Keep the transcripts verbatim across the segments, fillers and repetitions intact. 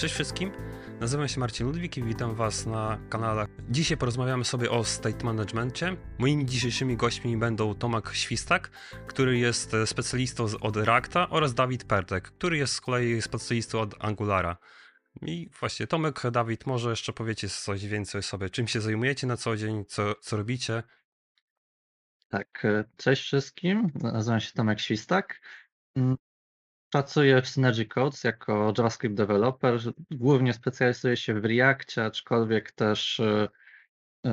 Cześć wszystkim, nazywam się Marcin Ludwik i witam Was na kanale. Dzisiaj porozmawiamy sobie o state managementie. Moimi dzisiejszymi gośćmi będą Tomek Świstak, który jest specjalistą od Reacta, oraz Dawid Perdek, który jest z kolei specjalistą od Angulara. I właśnie Tomek, Dawid, może jeszcze powiecie coś więcej sobie, czym się zajmujecie na co dzień, co, co robicie. Tak, cześć wszystkim, nazywam się Tomek Świstak. Pracuję w Synergy Codes jako JavaScript developer. Głównie specjalizuję się w Reactie, aczkolwiek też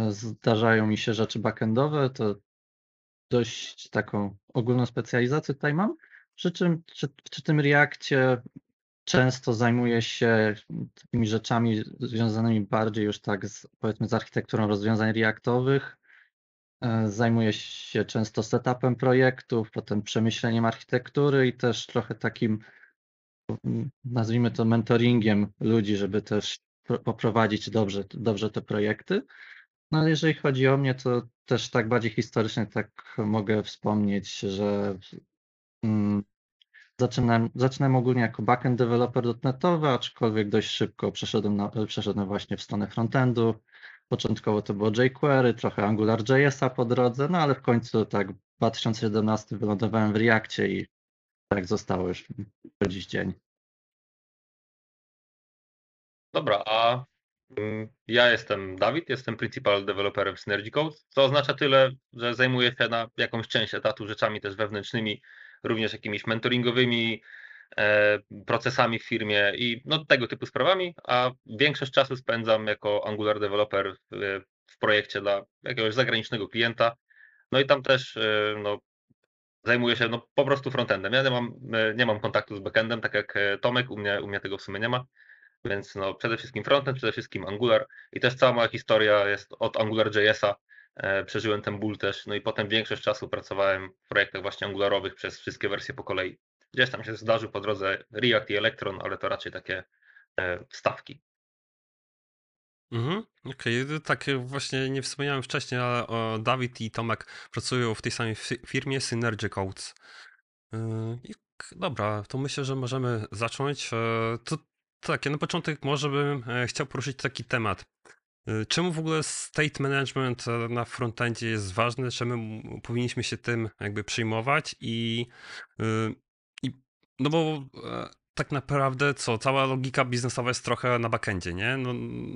zdarzają mi się rzeczy backendowe. To dość taką ogólną specjalizację tutaj mam. Przy czym przy, przy tym Reactie często zajmuję się takimi rzeczami związanymi bardziej już tak z, powiedzmy z architekturą rozwiązań Reactowych. Zajmuję się często setupem projektów, potem przemyśleniem architektury i też trochę takim, nazwijmy to, mentoringiem ludzi, żeby też poprowadzić dobrze, dobrze te projekty. No ale jeżeli chodzi o mnie, to też tak bardziej historycznie tak mogę wspomnieć, że mm, zaczynam, zaczynam ogólnie jako backend developer dotnetowy, aczkolwiek dość szybko przeszedłem, na, przeszedłem właśnie w stronę frontendu. Początkowo to było jQuery, trochę angular dot J S a po drodze, no ale w końcu tak w dwa tysiące siedemnastym wylądowałem w Reactie i tak zostało już po dziś dzień. Dobra, a ja jestem Dawid, jestem principal developerem w Synergy Codes, co oznacza tyle, że zajmuję się na jakąś część etatu rzeczami też wewnętrznymi, również jakimiś mentoringowymi procesami w firmie i no, tego typu sprawami, a większość czasu spędzam jako Angular developer w, w projekcie dla jakiegoś zagranicznego klienta. No i tam też no, zajmuję się no, po prostu frontendem. Ja nie mam, nie mam kontaktu z backendem, tak jak Tomek, u mnie, u mnie tego w sumie nie ma, więc no, przede wszystkim frontend, przede wszystkim Angular i też cała moja historia jest od Angular dot J S a. Przeżyłem ten ból też, no i potem większość czasu pracowałem w projektach właśnie angularowych przez wszystkie wersje po kolei. Gdzieś tam się zdarzył po drodze React i Electron, ale to raczej takie e, wstawki. Mhm, okej, okay. Tak właśnie nie wspomniałem wcześniej, ale o, Dawid i Tomek pracują w tej samej firmie Synergy Codes. Yy, i, dobra, to myślę, że możemy zacząć. Yy, to tak, ja na początek może bym chciał poruszyć taki temat. Yy, czemu w ogóle state management na frontendzie jest ważny? Czemu powinniśmy się tym jakby przyjmować i yy, No bo e, tak naprawdę co, cała logika biznesowa jest trochę na backendzie, nie? No,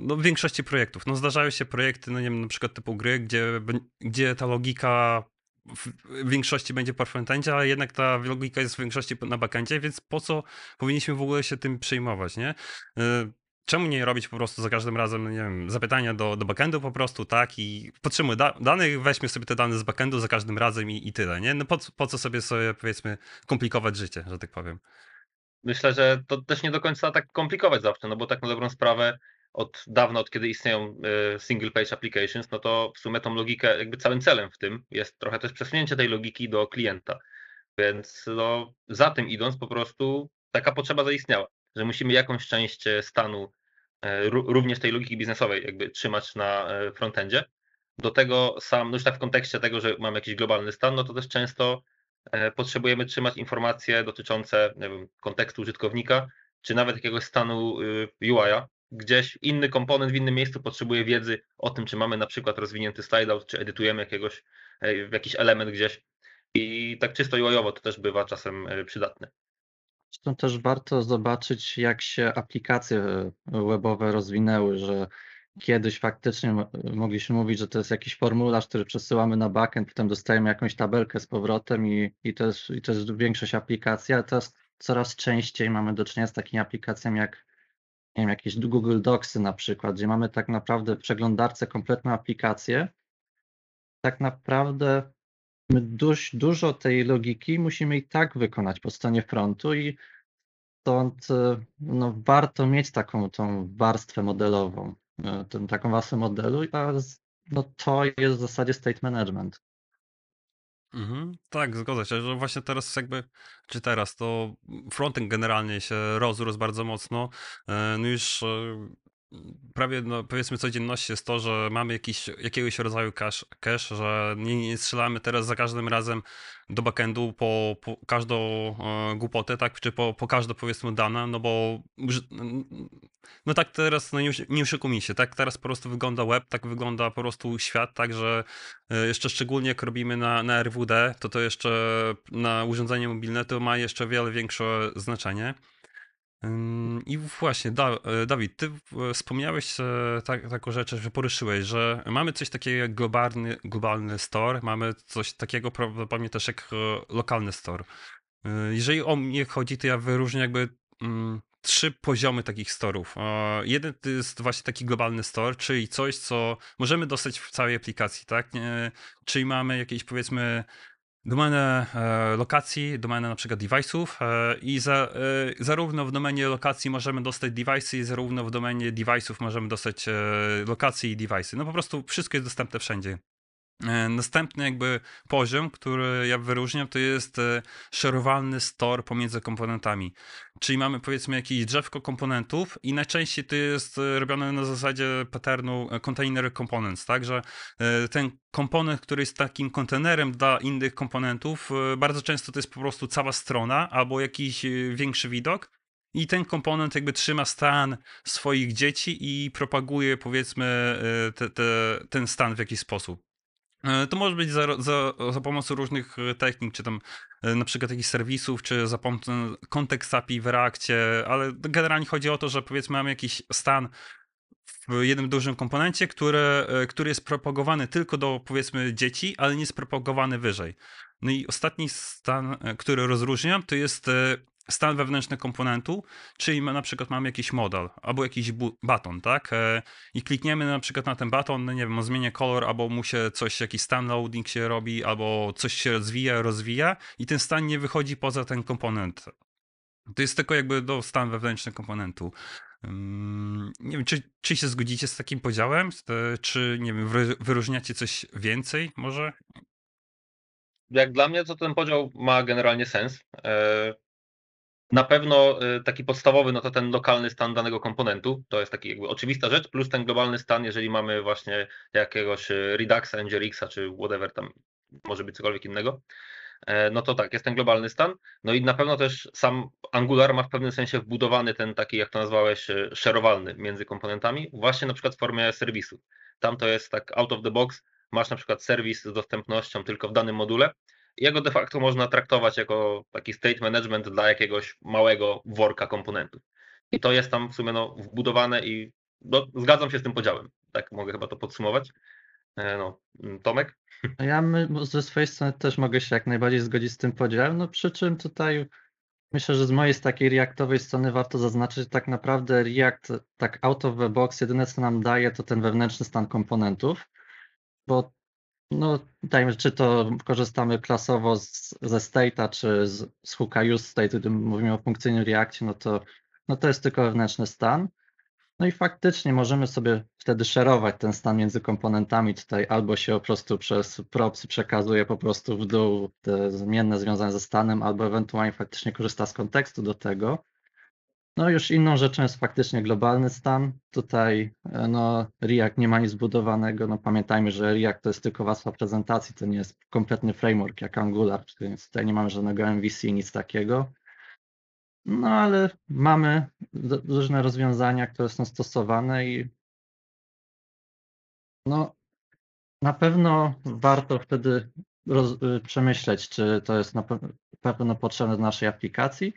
no w większości projektów. No zdarzają się projekty, no nie wiem, na przykład typu gry, gdzie, gdzie ta logika w, w większości będzie po frontendzie, ale jednak ta logika jest w większości na backendzie, więc po co powinniśmy w ogóle się tym przejmować, nie? Y- Czemu nie robić po prostu za każdym razem, nie wiem, zapytania do, do backendu po prostu, tak? I potrzebujemy da- danych, weźmy sobie te dane z backendu za każdym razem i, i tyle, nie? No po, po co sobie, sobie, powiedzmy, komplikować życie, że tak powiem? Myślę, że to też nie do końca tak komplikować zawsze, no bo tak na dobrą sprawę od dawna, od kiedy istnieją single page applications, no to w sumie tą logikę, jakby całym celem w tym jest trochę też przesunięcie tej logiki do klienta. Więc no, za tym idąc po prostu taka potrzeba zaistniała, że musimy jakąś część stanu również tej logiki biznesowej jakby trzymać na frontendzie. Do tego sam, no już tak w kontekście tego, że mamy jakiś globalny stan, no to też często potrzebujemy trzymać informacje dotyczące, nie wiem, kontekstu użytkownika, czy nawet jakiegoś stanu U I a. Gdzieś inny komponent w innym miejscu potrzebuje wiedzy o tym, czy mamy na przykład rozwinięty slideout, czy edytujemy jakiegoś, jakiś element gdzieś. I tak czysto U I owo to też bywa czasem przydatne. Zresztą też warto zobaczyć, jak się aplikacje webowe rozwinęły, że kiedyś faktycznie mogliśmy mówić, że to jest jakiś formularz, który przesyłamy na backend, potem dostajemy jakąś tabelkę z powrotem i, i, to, jest, i to jest większość aplikacji, ale teraz coraz częściej mamy do czynienia z takimi aplikacjami jak, nie wiem, jakieś Google Docsy na przykład, gdzie mamy tak naprawdę w przeglądarce kompletną aplikację. Tak naprawdę my dość dużo tej logiki musimy i tak wykonać po stronie frontu i stąd no, warto mieć taką tą warstwę modelową, tą, taką warstwę modelu, a no, to jest w zasadzie state management. Mhm, tak, zgodzę się, że właśnie teraz jakby, czy teraz, to frontend generalnie się rozrósł bardzo mocno, no już prawie, no, powiedzmy, codzienność jest to, że mamy jakiś, jakiegoś rodzaju cache, cache że nie, nie strzelamy teraz za każdym razem do backendu po, po każdą e, głupotę, tak, czy po, po każdą, powiedzmy, dane, no bo no tak teraz, no nie, nie oszukujmy się, tak teraz po prostu wygląda web, tak wygląda po prostu świat, także e, jeszcze szczególnie jak robimy na, na R W D, to to jeszcze na urządzenie mobilne to ma jeszcze wiele większe znaczenie. I właśnie, da, Dawid, ty wspomniałeś tak, taką rzecz, że poruszyłeś, że mamy coś takiego jak globalny, globalny store, mamy coś takiego prawdopodobnie też jak lokalny store. Jeżeli o mnie chodzi, to ja wyróżnię jakby mm, trzy poziomy takich storów. Jeden to jest właśnie taki globalny store, czyli coś, co możemy dostać w całej aplikacji, tak? Czyli mamy jakieś, powiedzmy, domenę e, lokacji, domenę na przykład device'ów e, i za, e, zarówno w domenie lokacji możemy dostać device'y, zarówno w domenie device'ów możemy dostać e, lokacje i device'y. No po prostu wszystko jest dostępne wszędzie. E, następny jakby poziom, który ja wyróżniam, to jest e, szerowalny store pomiędzy komponentami. Czyli mamy, powiedzmy, jakieś drzewko komponentów i najczęściej to jest robione na zasadzie patternu container components, tak, że ten komponent, który jest takim kontenerem dla innych komponentów, bardzo często to jest po prostu cała strona albo jakiś większy widok i ten komponent jakby trzyma stan swoich dzieci i propaguje, powiedzmy, te, te, ten stan w jakiś sposób. To może być za, za, za pomocą różnych technik, czy tam na przykład jakichś serwisów, czy za pomocą Context A P I w Reakcie, ale generalnie chodzi o to, że, powiedzmy, mamy jakiś stan w jednym dużym komponencie, który, który jest propagowany tylko do, powiedzmy, dzieci, ale nie jest propagowany wyżej. No i ostatni stan, który rozróżniam, to jest stan wewnętrzny komponentu, czyli na przykład mamy jakiś model albo jakiś baton, tak? I klikniemy na przykład na ten baton, no nie wiem, on zmienia kolor, albo mu się coś, jakiś stan loading się robi, albo coś się rozwija, rozwija i ten stan nie wychodzi poza ten komponent. To jest tylko jakby do stan wewnętrzny komponentu. Nie wiem, czy, czy się zgodzicie z takim podziałem? Czy, nie wiem, wyróżniacie coś więcej może? Jak dla mnie, to ten podział ma generalnie sens. Na pewno taki podstawowy, no to ten lokalny stan danego komponentu, to jest taki jakby oczywista rzecz, plus ten globalny stan, jeżeli mamy właśnie jakiegoś Reduxa, NgRxa czy whatever, tam może być cokolwiek innego, no to tak, jest ten globalny stan. No i na pewno też sam Angular ma w pewnym sensie wbudowany ten taki, jak to nazwałeś, szerowalny między komponentami, właśnie na przykład w formie serwisu. Tam to jest tak out of the box, masz na przykład serwis z dostępnością tylko w danym module. Jego de facto można traktować jako taki state management dla jakiegoś małego worka komponentów. I to jest tam w sumie no wbudowane i no, zgadzam się z tym podziałem. Tak mogę chyba to podsumować. No, Tomek? Ja my, ze swojej strony też mogę się jak najbardziej zgodzić z tym podziałem, no przy czym tutaj myślę, że z mojej z takiej reactowej strony warto zaznaczyć, że tak naprawdę React tak out of the box jedyne co nam daje to ten wewnętrzny stan komponentów, bo no, dajmy, czy to korzystamy klasowo z, ze state'a, czy z, z hooka use state, gdy mówimy o funkcyjnym Reactie, no to, no to jest tylko wewnętrzny stan. No i faktycznie możemy sobie wtedy szerować ten stan między komponentami tutaj, albo się po prostu przez props przekazuje po prostu w dół te zmienne związane ze stanem, albo ewentualnie faktycznie korzysta z kontekstu do tego. No już inną rzeczą jest faktycznie globalny stan. Tutaj no, React nie ma nic zbudowanego. No, pamiętajmy, że React to jest tylko warstwa prezentacji, to nie jest kompletny framework jak Angular, więc tutaj nie mamy żadnego M V C, nic takiego. No ale mamy różne rozwiązania, które są stosowane i no, na pewno warto wtedy roz... przemyśleć, czy to jest na pewno potrzebne do naszej aplikacji.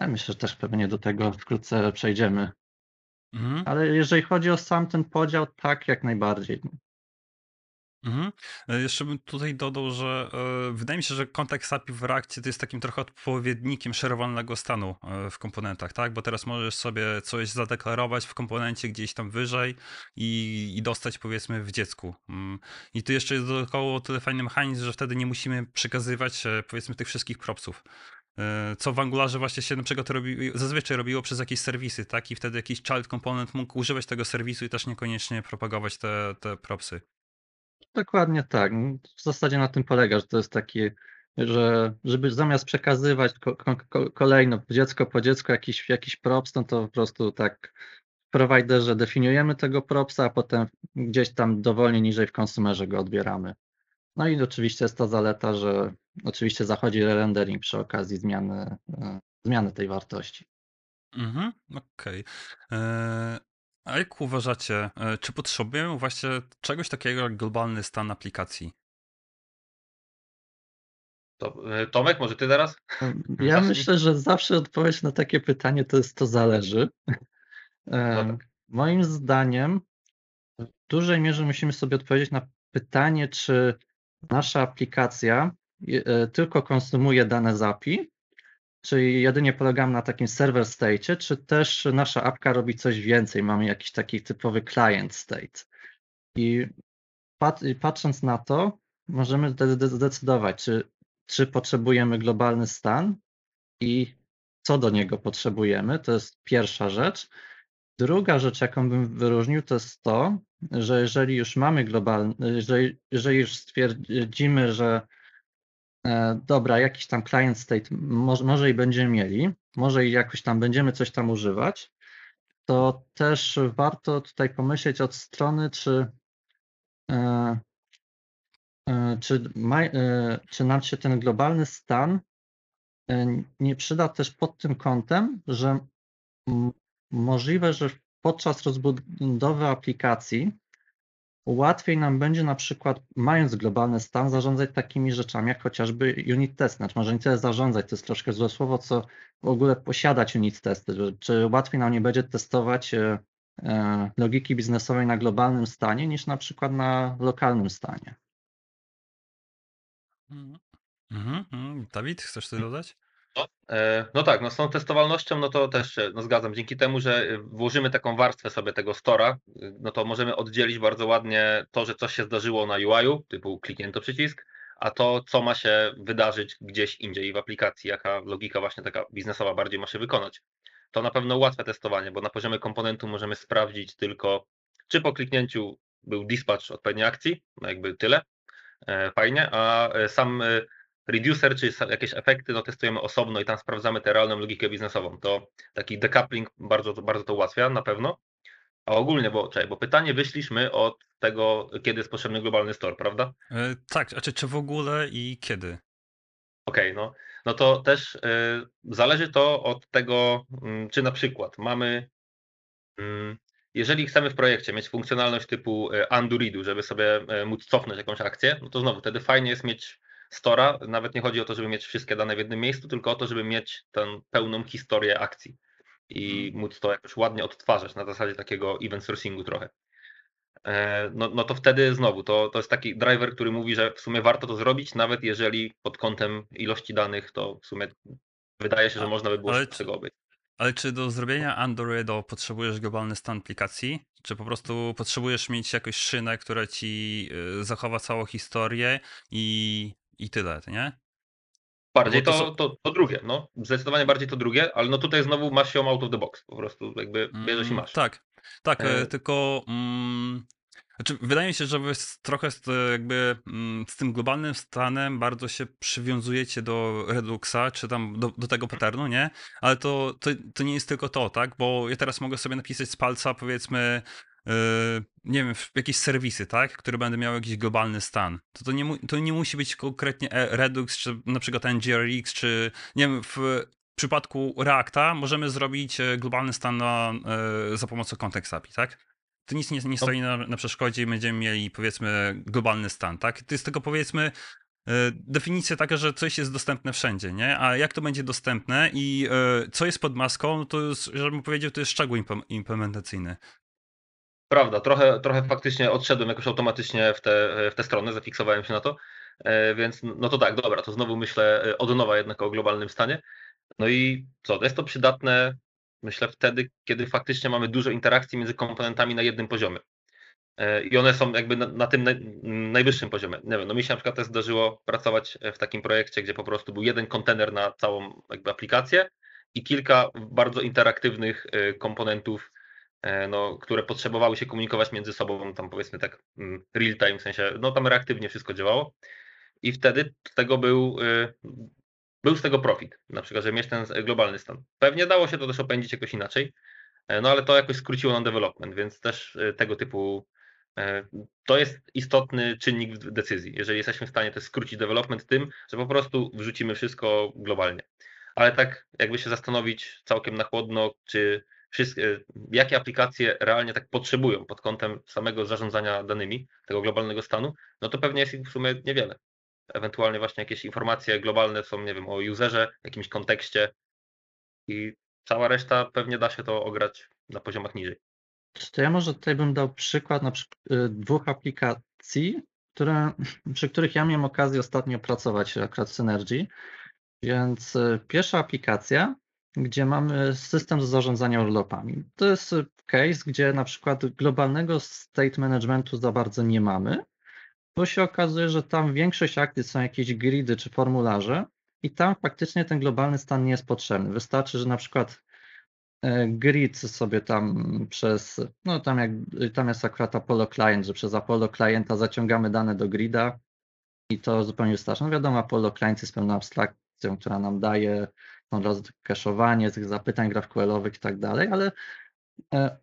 Ja myślę, że też pewnie do tego wkrótce przejdziemy. Mhm. Ale jeżeli chodzi o sam ten podział, tak, jak najbardziej. Mhm. Jeszcze bym tutaj dodał, że e, wydaje mi się, że Context A P I w Reakcie to jest takim trochę odpowiednikiem szerowalnego stanu e, w komponentach, tak? Bo teraz możesz sobie coś zadeklarować w komponencie gdzieś tam wyżej i, i dostać, powiedzmy, w dziecku. Mm. I tu jeszcze jest dodatkowo tyle fajny mechanizm, że wtedy nie musimy przekazywać, e, powiedzmy, tych wszystkich propsów. Co w Angularze właśnie się na przykład robi, zazwyczaj robiło przez jakieś serwisy, tak? I wtedy jakiś child component mógł używać tego serwisu i też niekoniecznie propagować te, te propsy. Dokładnie tak. W zasadzie na tym polega, że to jest taki, że żeby zamiast przekazywać ko, ko, kolejno dziecko po dziecku jakiś, jakiś props, no to po prostu tak providerze definiujemy tego propsa, a potem gdzieś tam dowolnie niżej w konsumerze go odbieramy. No i oczywiście jest ta zaleta, że oczywiście zachodzi re-rendering przy okazji zmiany, zmiany tej wartości. Mhm, okej. Okay. A jak uważacie, czy potrzebujemy właśnie czegoś takiego jak globalny stan aplikacji? To, Tomek, może ty teraz? Ja myślę, że zawsze odpowiedź na takie pytanie to jest to zależy. Tak. Moim zdaniem w dużej mierze musimy sobie odpowiedzieć na pytanie, czy nasza aplikacja tylko konsumuje dane z A P I, czyli jedynie polegamy na takim server state, czy też nasza apka robi coś więcej, mamy jakiś taki typowy client state. I patrząc na to, możemy zdecydować, czy, czy potrzebujemy globalny stan i co do niego potrzebujemy, to jest pierwsza rzecz. Druga rzecz, jaką bym wyróżnił, to jest to, że jeżeli już mamy globalny, jeżeli, jeżeli już stwierdzimy, że e, dobra, jakiś tam client state może, może i będziemy mieli, może i jakoś tam będziemy coś tam używać, to też warto tutaj pomyśleć od strony, czy, e, e, czy, ma, e, czy nam się ten globalny stan e, nie przyda też pod tym kątem, że m, możliwe, że podczas rozbudowy aplikacji łatwiej nam będzie na przykład, mając globalny stan, zarządzać takimi rzeczami jak chociażby unit test. Znaczy może nie tyle zarządzać, to jest troszkę złe słowo, co w ogóle posiadać unit testy. Czy łatwiej nam nie będzie testować logiki biznesowej na globalnym stanie niż na przykład na lokalnym stanie. Mhm, mhm. Dawid, chcesz coś dodać? No, no tak, no z tą testowalnością, no to też no zgadzam, dzięki temu, że włożymy taką warstwę sobie tego stora, no to możemy oddzielić bardzo ładnie to, że coś się zdarzyło na U I-u, typu kliknięto przycisk, a to, co ma się wydarzyć gdzieś indziej w aplikacji, jaka logika właśnie taka biznesowa bardziej ma się wykonać. To na pewno ułatwia testowanie, bo na poziomie komponentu możemy sprawdzić tylko, czy po kliknięciu był dispatch odpowiedniej akcji, no jakby tyle, fajnie, a sam reducer, czy jakieś efekty, no testujemy osobno i tam sprawdzamy tę realną logikę biznesową. To taki decoupling bardzo, bardzo to ułatwia na pewno. A ogólnie, bo, czekaj, bo pytanie wyszliśmy od tego, kiedy jest potrzebny globalny store, prawda? Yy, tak, znaczy czy w ogóle i kiedy? Okej, okay, no, no to też yy, zależy to od tego, yy, czy na przykład mamy... Yy, Jeżeli chcemy w projekcie mieć funkcjonalność typu undo redo, żeby sobie móc cofnąć jakąś akcję, no to znowu wtedy fajnie jest mieć stora. Nawet nie chodzi o to, żeby mieć wszystkie dane w jednym miejscu, tylko o to, żeby mieć tę pełną historię akcji i móc to jakoś ładnie odtwarzać na zasadzie takiego event sourcingu trochę. No, no to wtedy znowu to, to jest taki driver, który mówi, że w sumie warto to zrobić, nawet jeżeli pod kątem ilości danych to w sumie wydaje się, że można by było z tego obejść. Ale czy do zrobienia undo redo potrzebujesz globalny stan aplikacji? Czy po prostu potrzebujesz mieć jakąś szynę, która ci zachowa całą historię i, i tyle, nie? Bardziej to, to, to, to drugie, no. Zdecydowanie bardziej to drugie, ale no tutaj znowu masz ją out of the box, po prostu jakby bierzesz i masz. Tak, tak, e... tylko... Mm... Znaczy, wydaje mi się, że wy trochę z, jakby, z tym globalnym stanem bardzo się przywiązujecie do Reduxa, czy tam do, do tego patternu, nie? Ale to, to, to nie jest tylko to, tak? Bo ja teraz mogę sobie napisać z palca, powiedzmy, yy, nie wiem, jakieś serwisy, tak? Które będą miały jakiś globalny stan. To, to, nie, mu, to nie musi być konkretnie Redux, czy na przykład NgRx, czy nie wiem, w przypadku Reacta możemy zrobić globalny stan na, yy, za pomocą Context A P I, tak? To nic nie, nie stoi na, na przeszkodzie i będziemy mieli, powiedzmy, globalny stan, tak? To jest tylko, powiedzmy, y, definicja taka, że coś jest dostępne wszędzie, nie? A jak to będzie dostępne i y, co jest pod maską, no to jest, żebym powiedział, to jest szczegół implementacyjny. Prawda, trochę, trochę faktycznie odszedłem jakoś automatycznie w tę w te stronę, zafiksowałem się na to, y, więc no to tak, dobra, to znowu myślę od nowa jednak o globalnym stanie. No i co, to jest to przydatne... Myślę wtedy, kiedy faktycznie mamy dużo interakcji między komponentami na jednym poziomie. I one są jakby na, na tym naj, najwyższym poziomie. Nie wiem, no mi się na przykład też zdarzyło pracować w takim projekcie, gdzie po prostu był jeden kontener na całą jakby aplikację i kilka bardzo interaktywnych komponentów, no, które potrzebowały się komunikować między sobą, tam powiedzmy tak real time, w sensie, no tam reaktywnie wszystko działało. I wtedy z tego był... Był z tego profit, na przykład, że mieć ten globalny stan. Pewnie dało się to też opędzić jakoś inaczej, no ale to jakoś skróciło nam development, więc też tego typu, to jest istotny czynnik w decyzji, jeżeli jesteśmy w stanie też skrócić development tym, że po prostu wrzucimy wszystko globalnie. Ale tak jakby się zastanowić całkiem na chłodno, czy wszystkie, jakie aplikacje realnie tak potrzebują pod kątem samego zarządzania danymi, tego globalnego stanu, no to pewnie jest ich w sumie niewiele. Ewentualnie właśnie jakieś informacje globalne są, nie wiem, o userze, jakimś kontekście i cała reszta pewnie da się to ograć na poziomach niżej. To ja może tutaj bym dał przykład na przykład dwóch aplikacji, które, przy których ja miałem okazję ostatnio pracować akurat w Synergy. Więc pierwsza aplikacja, gdzie mamy system do zarządzania urlopami. To jest case, gdzie na przykład globalnego state managementu za bardzo nie mamy, bo się okazuje, że tam większość akcji są jakieś gridy czy formularze i tam faktycznie ten globalny stan nie jest potrzebny. Wystarczy, że na przykład grid sobie tam przez, no tam, jak, tam jest akurat Apollo Client, że przez Apollo Clienta zaciągamy dane do grida i to zupełnie wystarczy. No wiadomo, Apollo Client jest pełną abstrakcją, która nam daje od razu kaszowanie tych zapytań GraphQL-owych i tak dalej, ale e,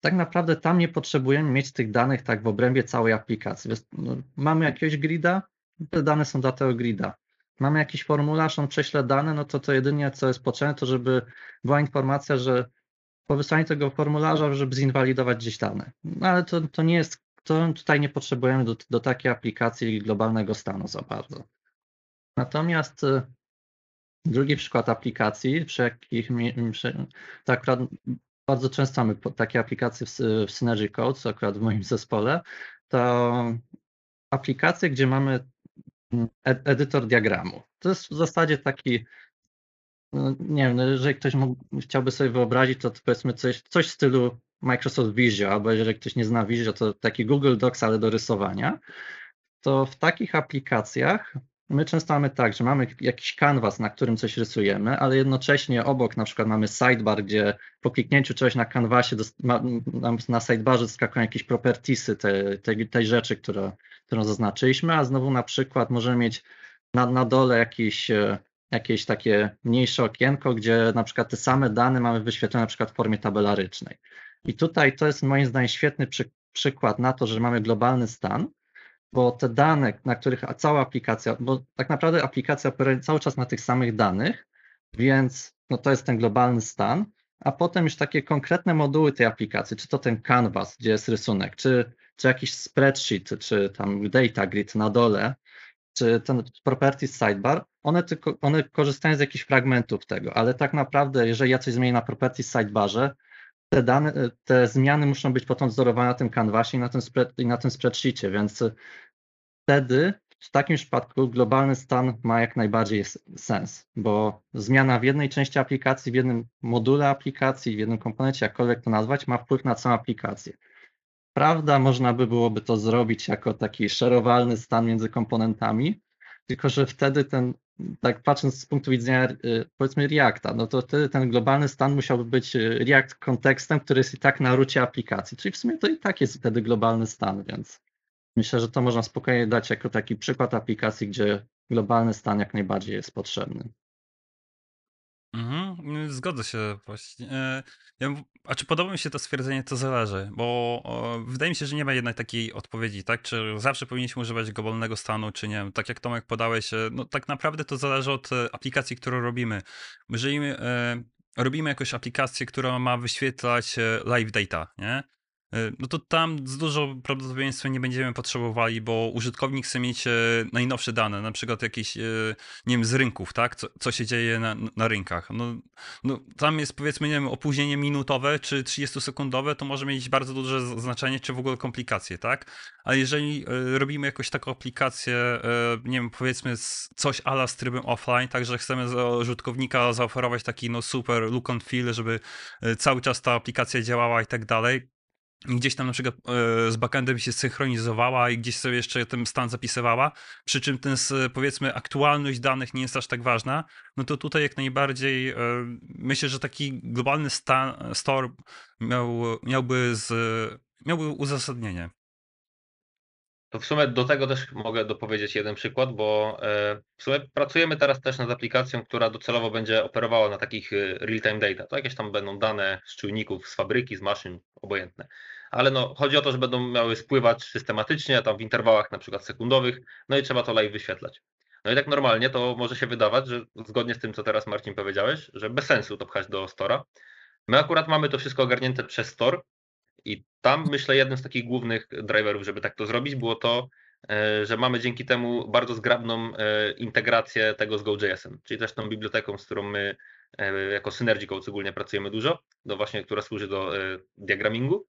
tak naprawdę tam nie potrzebujemy mieć tych danych tak w obrębie całej aplikacji. Więc, no, mamy jakiegoś grida, te dane są dla tego grida. Mamy jakiś formularz, on prześle dane, no to to jedynie co jest potrzebne, to żeby była informacja, że po wysłaniu tego formularza, żeby zinwalidować gdzieś dane. No ale to, to nie jest, to tutaj nie potrzebujemy do, do takiej aplikacji globalnego stanu za bardzo. Natomiast e, drugi przykład aplikacji, przy jakich przy, to akurat bardzo często mamy takie aplikacje w, w Synergy Codes, akurat w moim zespole, to aplikacje, gdzie mamy edytor diagramu. To jest w zasadzie taki, nie wiem, jeżeli ktoś mógł, chciałby sobie wyobrazić, to powiedzmy coś, coś w stylu Microsoft Visio, albo jeżeli ktoś nie zna Visio, to taki Google Docs, ale do rysowania. To w takich aplikacjach my często mamy tak, że mamy jakiś kanwas, na którym coś rysujemy, ale jednocześnie obok na przykład mamy sidebar, gdzie po kliknięciu czegoś na kanwasie, na sidebarze skakują jakieś propertiesy tej, tej, tej rzeczy, które, którą zaznaczyliśmy, a znowu na przykład możemy mieć na, na dole jakieś, jakieś takie mniejsze okienko, gdzie na przykład te same dane mamy wyświetlone na przykład w formie tabelarycznej. I tutaj to jest moim zdaniem świetny przy, przykład na to, że mamy globalny stan, bo te dane, na których cała aplikacja, bo tak naprawdę aplikacja operuje cały czas na tych samych danych, więc no to jest ten globalny stan, a potem już takie konkretne moduły tej aplikacji, czy to ten canvas, gdzie jest rysunek, czy, czy jakiś spreadsheet, czy tam data grid na dole, czy ten properties sidebar, one, tylko, one korzystają z jakichś fragmentów tego, ale tak naprawdę, jeżeli ja coś zmienię na properties sidebarze, Te, dane, te zmiany muszą być potem wzorowane na tym kanwasie i na tym, spread, i na tym spreadsheetie, więc wtedy w takim przypadku globalny stan ma jak najbardziej sens, bo zmiana w jednej części aplikacji, w jednym module aplikacji, w jednym komponencie, jakkolwiek to nazwać, ma wpływ na całą aplikację. Prawda, można by byłoby to zrobić jako taki szerowalny stan między komponentami, tylko że wtedy ten, tak patrząc z punktu widzenia powiedzmy Reacta, no to wtedy ten globalny stan musiałby być React kontekstem, który jest i tak na rucie aplikacji, czyli w sumie to i tak jest wtedy globalny stan, więc myślę, że to można spokojnie dać jako taki przykład aplikacji, gdzie globalny stan jak najbardziej jest potrzebny. Mhm, zgodzę się właśnie. Ja, a czy podoba mi się to stwierdzenie, to zależy, bo o, wydaje mi się, że nie ma jednak takiej odpowiedzi, tak? Czy zawsze powinniśmy używać globalnego stanu, czy nie wiem, tak jak Tomek podałeś, no tak naprawdę to zależy od aplikacji, którą robimy. Jeżeli my, e, robimy jakąś aplikację, która ma wyświetlać live data, nie? No to tam z dużą prawdopodobieństwem nie będziemy potrzebowali, bo użytkownik chce mieć najnowsze dane, na przykład jakieś, nie wiem, z rynków, tak? Co, co się dzieje na, na rynkach. No, no, tam jest powiedzmy, nie wiem, opóźnienie minutowe czy trzydziestosekundowe, to może mieć bardzo duże znaczenie, czy w ogóle komplikacje, tak? A jeżeli robimy jakąś taką aplikację, nie wiem, powiedzmy coś a la z trybem offline, także chcemy za użytkownika zaoferować taki no super look and feel, żeby cały czas ta aplikacja działała i tak dalej, gdzieś tam na przykład z backendem się synchronizowała i gdzieś sobie jeszcze ten stan zapisywała, przy czym ten powiedzmy aktualność danych nie jest aż tak ważna, no to tutaj jak najbardziej myślę, że taki globalny stan, store miał, miałby, z, miałby uzasadnienie. To w sumie do tego też mogę dopowiedzieć jeden przykład, bo w sumie pracujemy teraz też nad aplikacją, która docelowo będzie operowała na takich real-time data. To jakieś tam będą dane z czujników, z fabryki, z maszyn, obojętne. Ale no, chodzi o to, że będą miały spływać systematycznie, tam w interwałach na przykład sekundowych, no i trzeba to live wyświetlać. No i tak normalnie to może się wydawać, że zgodnie z tym, co teraz Marcin powiedziałeś, że bez sensu to pchać do Store'a. My akurat mamy to wszystko ogarnięte przez Store i tam myślę jednym z takich głównych driverów, żeby tak to zrobić, było to, że mamy dzięki temu bardzo zgrabną integrację tego z GoJS-em, czyli też tą biblioteką, z którą my jako Synergy Codes ogólnie pracujemy dużo, no właśnie, która służy do diagramingu.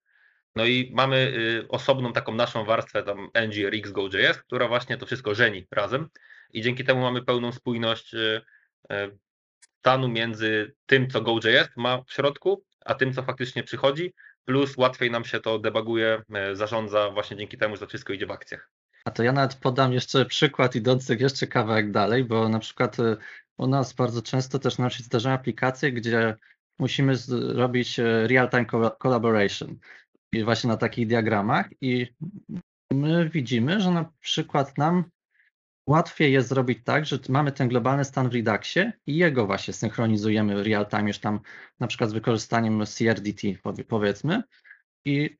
No i mamy osobną taką naszą warstwę tam ngrx-gojs, która właśnie to wszystko żeni razem i dzięki temu mamy pełną spójność stanu między tym, co GoJS ma w środku, a tym, co faktycznie przychodzi, plus łatwiej nam się to debuguje, zarządza właśnie dzięki temu, że to wszystko idzie w akcjach. A to ja nawet podam jeszcze przykład idący jeszcze kawałek dalej, bo na przykład u nas bardzo często też nam się zdarzają aplikacje, gdzie musimy zrobić real-time collaboration. I właśnie na takich diagramach i my widzimy, że na przykład nam łatwiej jest zrobić tak, że mamy ten globalny stan w Reduxie i jego właśnie synchronizujemy real time już tam na przykład z wykorzystaniem C R D T powiedzmy i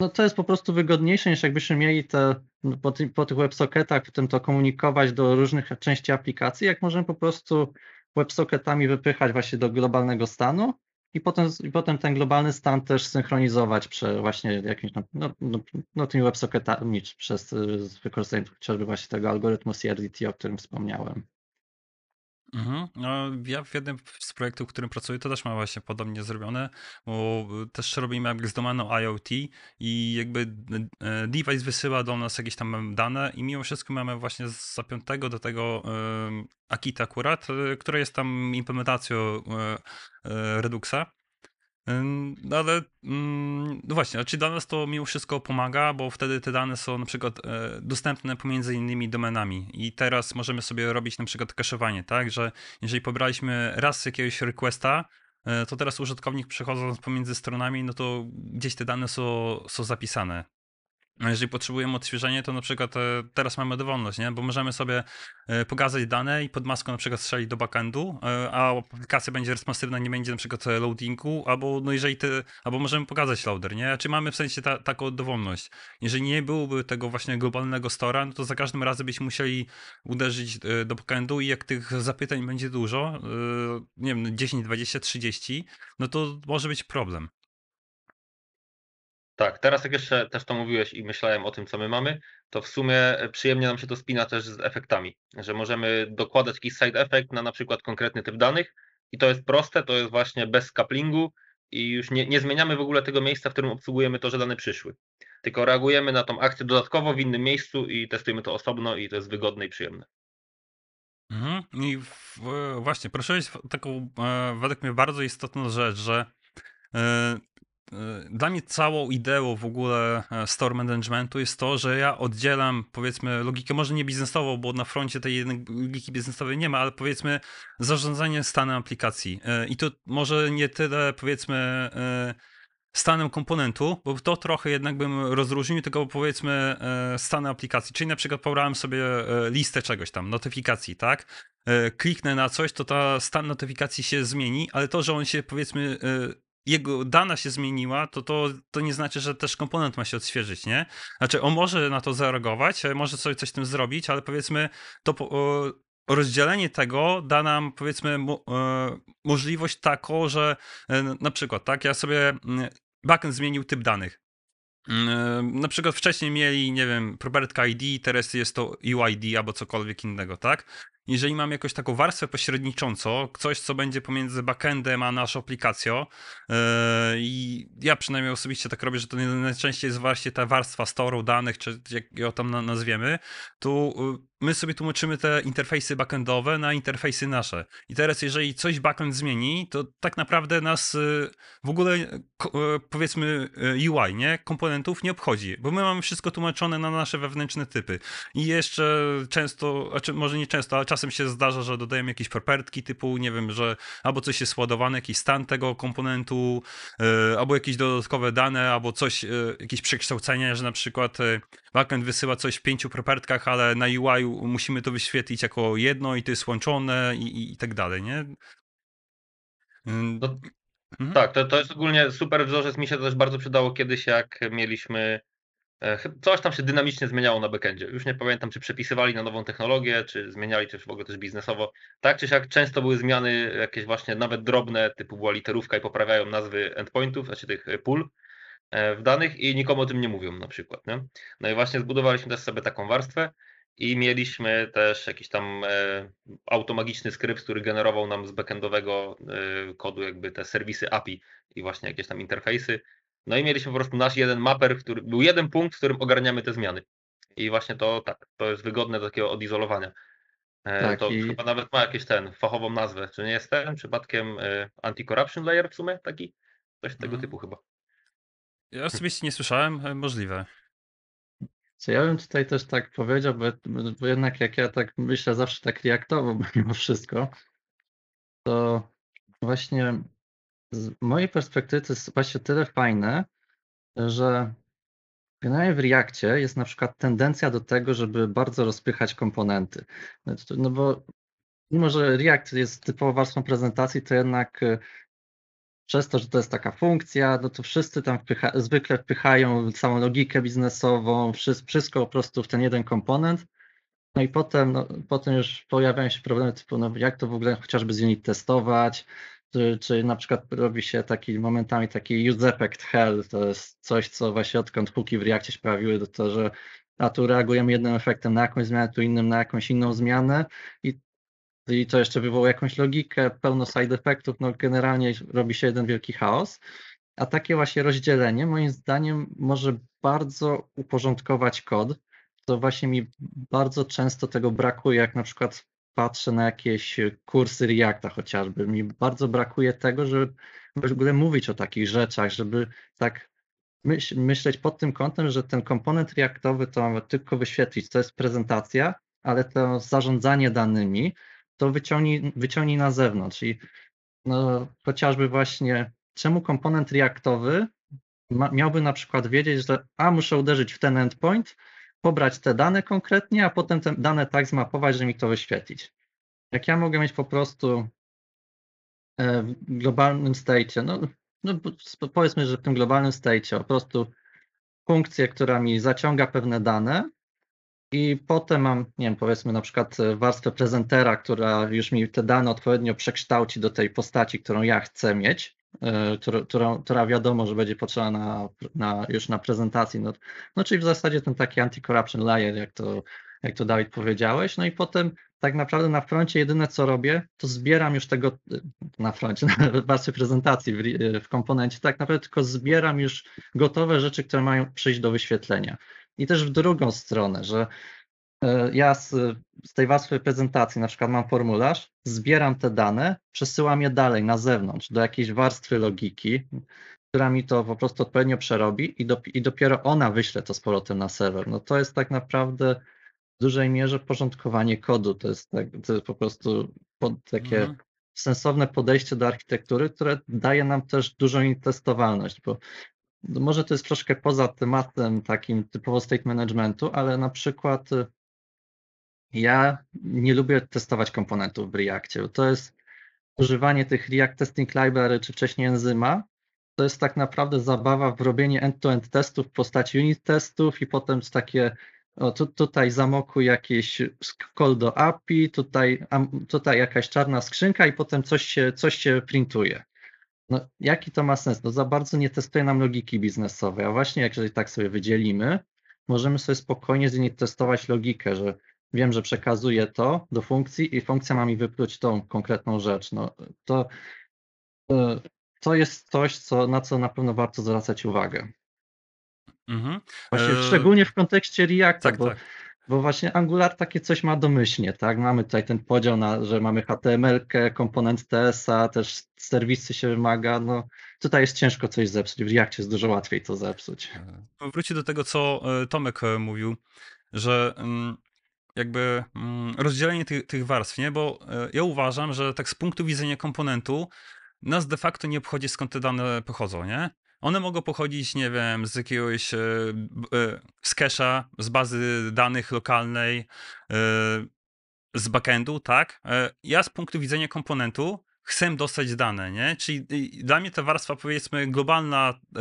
no to jest po prostu wygodniejsze niż jakbyśmy mieli te, po, ty, po tych WebSocketach potem to komunikować do różnych części aplikacji, jak możemy po prostu WebSocketami wypychać właśnie do globalnego stanu. I potem, I potem ten globalny stan też synchronizować przez właśnie jakimś, no, no, no tymi WebSocketami przez wykorzystanie chociażby właśnie tego algorytmu C R D T, o którym wspomniałem. Mhm. No, ja w jednym z projektów, w którym pracuję, to też mam właśnie podobnie zrobione, bo też robimy aplikację z domeną IoT i jakby device wysyła do nas jakieś tam dane i mimo wszystko mamy właśnie z zapiętego do tego um, Akita akurat, która jest tam implementacją um, Reduxa. No ale no właśnie, czy dla nas to mimo wszystko pomaga, bo wtedy te dane są na przykład dostępne pomiędzy innymi domenami i teraz możemy sobie robić na przykład kaszowanie, tak, że jeżeli pobraliśmy raz jakiegoś requesta, to teraz użytkownik przechodząc pomiędzy stronami, no to gdzieś te dane są, są zapisane. Jeżeli potrzebujemy odświeżenia, to na przykład teraz mamy dowolność, nie? Bo możemy sobie pokazać dane i pod maską na przykład strzelić do backendu, a aplikacja będzie responsywna, nie będzie na przykład loadingu, albo no jeżeli te, albo możemy pokazać loader, nie? Czy mamy w sensie ta, taką dowolność. Jeżeli nie byłoby tego właśnie globalnego store'a, no to za każdym razem byśmy musieli uderzyć do backendu i jak tych zapytań będzie dużo, nie wiem, dziesięć, dwadzieścia, trzydzieści, no to może być problem. Tak, teraz jak jeszcze też to mówiłeś i myślałem o tym, co my mamy, to w sumie przyjemnie nam się to spina też z efektami, że możemy dokładać jakiś side effect na na przykład konkretny typ danych i to jest proste, to jest właśnie bez couplingu i już nie, nie zmieniamy w ogóle tego miejsca, w którym obsługujemy to, że dane przyszły, tylko reagujemy na tą akcję dodatkowo w innym miejscu i testujemy to osobno i to jest wygodne i przyjemne. Mhm. I w, właśnie, prosiłeś taką, według mnie, bardzo istotną rzecz, że yy... dla mnie całą ideą w ogóle store managementu jest to, że ja oddzielam powiedzmy logikę, może nie biznesową, bo na froncie tej logiki biznesowej nie ma, ale powiedzmy zarządzanie stanem aplikacji i to może nie tyle powiedzmy stanem komponentu, bo to trochę jednak bym rozróżnił, tylko powiedzmy stan aplikacji, czyli na przykład pobrałem sobie listę czegoś tam, notyfikacji, tak, kliknę na coś, to ta stan notyfikacji się zmieni, ale to, że on się powiedzmy jego dana się zmieniła, to, to to nie znaczy, że też komponent ma się odświeżyć, nie? Znaczy on może na to zareagować, może sobie coś z tym zrobić, ale powiedzmy to po, rozdzielenie tego da nam powiedzmy mo, możliwość taką, że na przykład tak, ja sobie backend zmienił typ danych. Na przykład wcześniej mieli, nie wiem, property I D, teraz jest to U I D albo cokolwiek innego, tak? Jeżeli mam jakąś taką warstwę pośredniczącą, coś co będzie pomiędzy backendem a naszą aplikacją yy, i ja przynajmniej osobiście tak robię, że to najczęściej jest właśnie ta warstwa storu danych, czy jak ją tam nazwiemy, to my sobie tłumaczymy te interfejsy backendowe na interfejsy nasze. I teraz jeżeli coś backend zmieni, to tak naprawdę nas w ogóle powiedzmy U I, nie? Komponentów nie obchodzi, bo my mamy wszystko tłumaczone na nasze wewnętrzne typy. I jeszcze często, znaczy może nie często, ale czasem czasem się zdarza, że dodajemy jakieś propertki typu, nie wiem, że albo coś jest ładowane, jakiś stan tego komponentu, yy, albo jakieś dodatkowe dane, albo coś, yy, jakieś przekształcenia, że na przykład yy, backend wysyła coś w pięciu propertkach, ale na U I musimy to wyświetlić jako jedno i to jest łączone i, i, i tak dalej, nie? Yy. No, mhm. Tak, to, to jest ogólnie super wzorzec. Mi się to też bardzo przydało kiedyś, jak mieliśmy... Coś tam się dynamicznie zmieniało na backendzie. Już nie pamiętam, czy przepisywali na nową technologię, czy zmieniali, czy w ogóle też biznesowo. Tak czy siak często były zmiany jakieś właśnie nawet drobne, typu była literówka i poprawiają nazwy endpointów, znaczy tych pól w danych i nikomu o tym nie mówią na przykład. Nie? No i właśnie zbudowaliśmy też sobie taką warstwę i mieliśmy też jakiś tam automagiczny skrypt, który generował nam z backendowego kodu jakby te serwisy A P I i właśnie jakieś tam interfejsy. No i mieliśmy po prostu nasz jeden maper, który był jeden punkt, w którym ogarniamy te zmiany. I właśnie to tak, to jest wygodne do takiego odizolowania. Tak, to i... chyba nawet ma jakiś ten fachową nazwę, czy nie jest ten przypadkiem anti-corruption layer w sumie taki? Coś mhm. tego typu chyba. Ja osobiście nie słyszałem, możliwe. Co ja bym tutaj też tak powiedział, bo, bo jednak jak ja tak myślę zawsze tak reaktowo mimo wszystko, to właśnie... Z mojej perspektywy to jest właśnie tyle fajne, że generalnie w Reakcie jest na przykład tendencja do tego, żeby bardzo rozpychać komponenty. No bo mimo, że React jest typową warstwą prezentacji, to jednak przez to, że to jest taka funkcja, no to wszyscy tam wpycha, zwykle wpychają całą logikę biznesową, wszystko po prostu w ten jeden komponent. No i potem, no, potem już pojawiają się problemy typu, no jak to w ogóle chociażby z unit testować, Czy, czy na przykład robi się taki momentami taki use effect hell, to jest coś, co właśnie odkąd hooki w Reakcie się pojawiły, do to, że a tu reagujemy jednym efektem na jakąś zmianę, tu innym na jakąś inną zmianę i, i to jeszcze wywołuje jakąś logikę, pełno side effectów, no generalnie robi się jeden wielki chaos, a takie właśnie rozdzielenie moim zdaniem może bardzo uporządkować kod, to właśnie mi bardzo często tego brakuje, jak na przykład patrzę na jakieś kursy Reacta chociażby. Mi bardzo brakuje tego, żeby w ogóle mówić o takich rzeczach, żeby tak myśl, myśleć pod tym kątem, że ten komponent reaktowy to mamy tylko wyświetlić, to jest prezentacja, ale to zarządzanie danymi to wyciągnij, wyciągnij na zewnątrz. I no, chociażby właśnie czemu komponent reaktowy ma, miałby na przykład wiedzieć, że a muszę uderzyć w ten endpoint, pobrać te dane konkretnie, a potem te dane tak zmapować, że mi to wyświetlić. Jak ja mogę mieć po prostu w globalnym state'cie, no, no powiedzmy, że w tym globalnym state'cie po prostu funkcję, która mi zaciąga pewne dane i potem mam, nie wiem, powiedzmy na przykład warstwę prezentera, która już mi te dane odpowiednio przekształci do tej postaci, którą ja chcę mieć, Która, która wiadomo, że będzie potrzebna na, na, już na prezentacji. No, no czyli w zasadzie ten taki anti-corruption layer, jak to, jak to Dawid powiedziałeś. No i potem tak naprawdę na froncie jedyne co robię, to zbieram już tego, na froncie, na warstwie prezentacji w, w komponencie, tak naprawdę tylko zbieram już gotowe rzeczy, które mają przyjść do wyświetlenia. I też w drugą stronę, że ja z, z tej warstwy prezentacji na przykład mam formularz, zbieram te dane, przesyłam je dalej na zewnątrz do jakiejś warstwy logiki, która mi to po prostu odpowiednio przerobi i, do, i dopiero ona wyśle to z powrotem na serwer. No to jest tak naprawdę w dużej mierze porządkowanie kodu, to jest, tak, to jest po prostu pod, takie mhm. sensowne podejście do architektury, które daje nam też dużą testowalność, bo może to jest troszkę poza tematem takim typowo state managementu, ale na przykład ja nie lubię testować komponentów w Reakcie, bo to jest używanie tych React Testing Library czy wcześniej Enzyma, to jest tak naprawdę zabawa w robienie end-to-end testów w postaci unit testów i potem takie o, tu, tutaj zamokuj jakiś call do A P I, tutaj, tutaj jakaś czarna skrzynka i potem coś się, coś się printuje. No, jaki to ma sens? No, za bardzo nie testuje nam logiki biznesowej, a właśnie jak jeżeli tak sobie wydzielimy, możemy sobie spokojnie z niej testować logikę, że wiem, że przekazuję to do funkcji i funkcja ma mi wypluć tą konkretną rzecz. No, to, to jest coś, co, na co na pewno warto zwracać uwagę. Mhm. Właśnie, e... szczególnie w kontekście Reacta, tak, bo, tak. bo właśnie Angular takie coś ma domyślnie, tak? Mamy tutaj ten podział, na, że mamy H T M L-kę, komponent T S A, też serwisy się wymaga, no tutaj jest ciężko coś zepsuć, w Reakcie jest dużo łatwiej to zepsuć. Wróćmy do tego, co Tomek mówił, że jakby rozdzielenie tych, tych warstw, nie? Bo ja uważam, że tak z punktu widzenia komponentu nas de facto nie obchodzi, skąd te dane pochodzą, nie? One mogą pochodzić, nie wiem, z jakiegoś z cache'a, z bazy danych lokalnej, z backendu, tak? Ja z punktu widzenia komponentu chcę dostać dane, nie? Czyli dla mnie ta warstwa, powiedzmy, globalna y,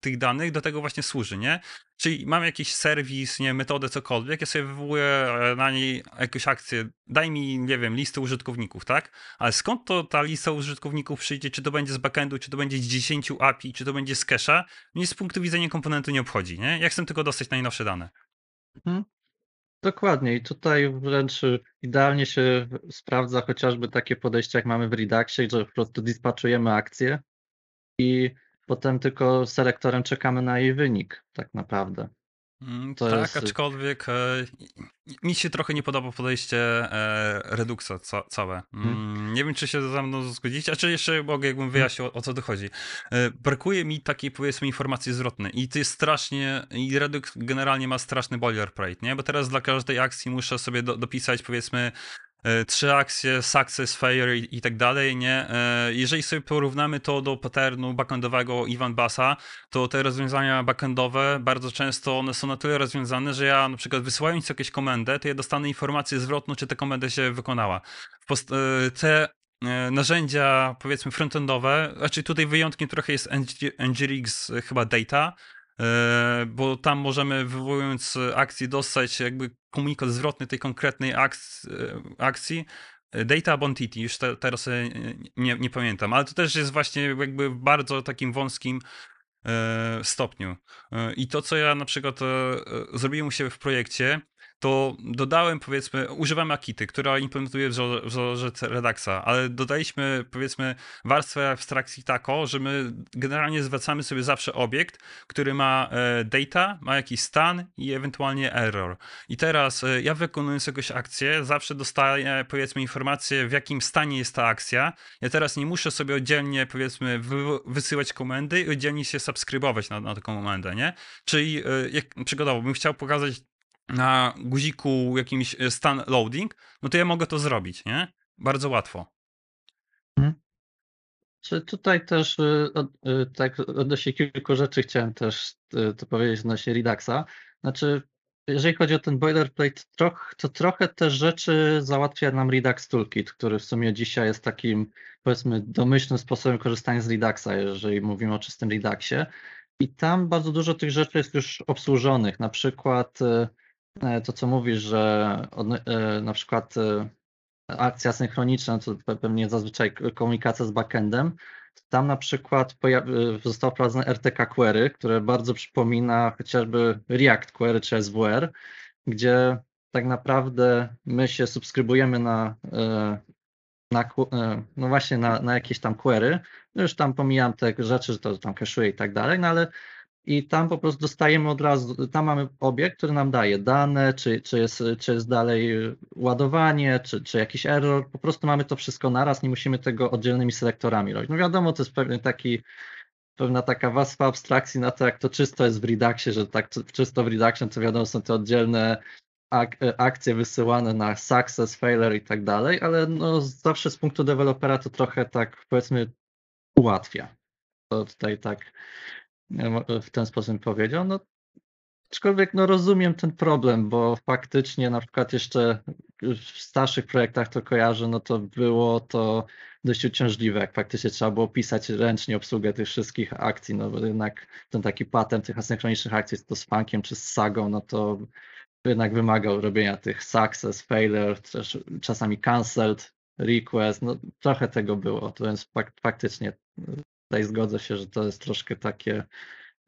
tych danych do tego właśnie służy, nie? Czyli mam jakiś serwis, nie, metodę, cokolwiek, ja sobie wywołuję na niej jakąś akcję, daj mi, nie wiem, listę użytkowników, tak? Ale skąd to ta lista użytkowników przyjdzie, czy to będzie z backendu, czy to będzie z dziesięciu A P I, czy to będzie z cache'a, mnie z punktu widzenia komponentu nie obchodzi, nie? Ja chcę tylko dostać najnowsze dane. Mhm. Dokładnie i tutaj wręcz idealnie się sprawdza chociażby takie podejście, jak mamy w Reduxie, że po prostu dispatchujemy akcję i potem tylko selektorem czekamy na jej wynik tak naprawdę. To tak, jest... aczkolwiek e, mi się trochę nie podoba podejście e, Reduxa ca całe. Mm, hmm. Nie wiem, czy się ze mną zgodzicie, a czy jeszcze mogę, jakbym wyjaśnił, o, o co tu chodzi. E, brakuje mi takiej, powiedzmy, informacji zwrotnej i to jest strasznie, i Redux generalnie ma straszny boilerplate, nie? Bo teraz dla każdej akcji muszę sobie do, dopisać, powiedzmy, e, trzy akcje, success, failure i, i tak dalej, nie? E, jeżeli sobie porównamy to do patternu backendowego Ivan Bassa, to te rozwiązania backendowe bardzo często one są na tyle rozwiązane, że ja na przykład wysyłając jakąś komendę, to ja dostanę informację zwrotną, czy ta komenda się wykonała. Te narzędzia, powiedzmy, frontendowe, znaczy tutaj wyjątkiem trochę jest NgRx chyba data, bo tam możemy wywołując akcję dostać jakby komunikat zwrotny tej konkretnej akcji, data albo entity, już te, teraz nie, nie pamiętam, ale to też jest właśnie jakby w bardzo takim wąskim stopniu. I to, co ja na przykład zrobiłem u siebie w projekcie, to dodałem, powiedzmy, używam Akity, która implementuje wzorzec Reduxa, ale dodaliśmy, powiedzmy, warstwę abstrakcji taką, że my generalnie zwracamy sobie zawsze obiekt, który ma data, ma jakiś stan i ewentualnie error. I teraz ja wykonując jakąś akcję, zawsze dostaję, powiedzmy, informację, w jakim stanie jest ta akcja. Ja teraz nie muszę sobie oddzielnie, powiedzmy, wysyłać komendy i oddzielnie się subskrybować na, na tę komendę, nie? Czyli, jak przykładowo, bym chciał pokazać na guziku jakimś stan loading, no to ja mogę to zrobić, nie? Bardzo łatwo. Hmm. Czy tutaj też tak odnośnie kilku rzeczy chciałem też to powiedzieć odnośnie Reduxa. Znaczy, jeżeli chodzi o ten boilerplate, to trochę te rzeczy załatwia nam Redux Toolkit, który w sumie dzisiaj jest takim, powiedzmy, domyślnym sposobem korzystania z Reduxa, jeżeli mówimy o czystym Reduxie. I tam bardzo dużo tych rzeczy jest już obsłużonych, na przykład to, co mówisz, że od, na przykład akcja synchroniczna, to pewnie zazwyczaj komunikacja z backendem, tam na przykład został wprowadzone R T K Query, które bardzo przypomina chociażby React Query czy S W R, gdzie tak naprawdę my się subskrybujemy na, na, no właśnie na, na jakieś tam query, no już tam pomijam te rzeczy, że to tam cache'uje i tak dalej, no ale i tam po prostu dostajemy od razu, tam mamy obiekt, który nam daje dane, czy, czy, jest, czy jest dalej ładowanie, czy, czy jakiś error, po prostu mamy to wszystko naraz, nie musimy tego oddzielnymi selektorami robić. No wiadomo, to jest pewien taki, pewna taka warstwa abstrakcji na to, jak to czysto jest w Reduxie, że tak czysto w Reduxie, to wiadomo, są te oddzielne ak akcje wysyłane na success, failure i tak dalej, ale no zawsze z punktu dewelopera to trochę tak, powiedzmy, ułatwia. To tutaj tak w ten sposób powiedział, no aczkolwiek no rozumiem ten problem, bo faktycznie na przykład jeszcze w starszych projektach to kojarzę, no to było to dość uciążliwe, jak faktycznie trzeba było pisać ręcznie obsługę tych wszystkich akcji, no bo jednak ten taki patent tych asynchronicznych akcji to z funkiem czy z sagą, no to jednak wymagał robienia tych success, failure, też czasami cancelled, request, no trochę tego było, to więc fak faktycznie tutaj zgodzę się, że to jest troszkę takie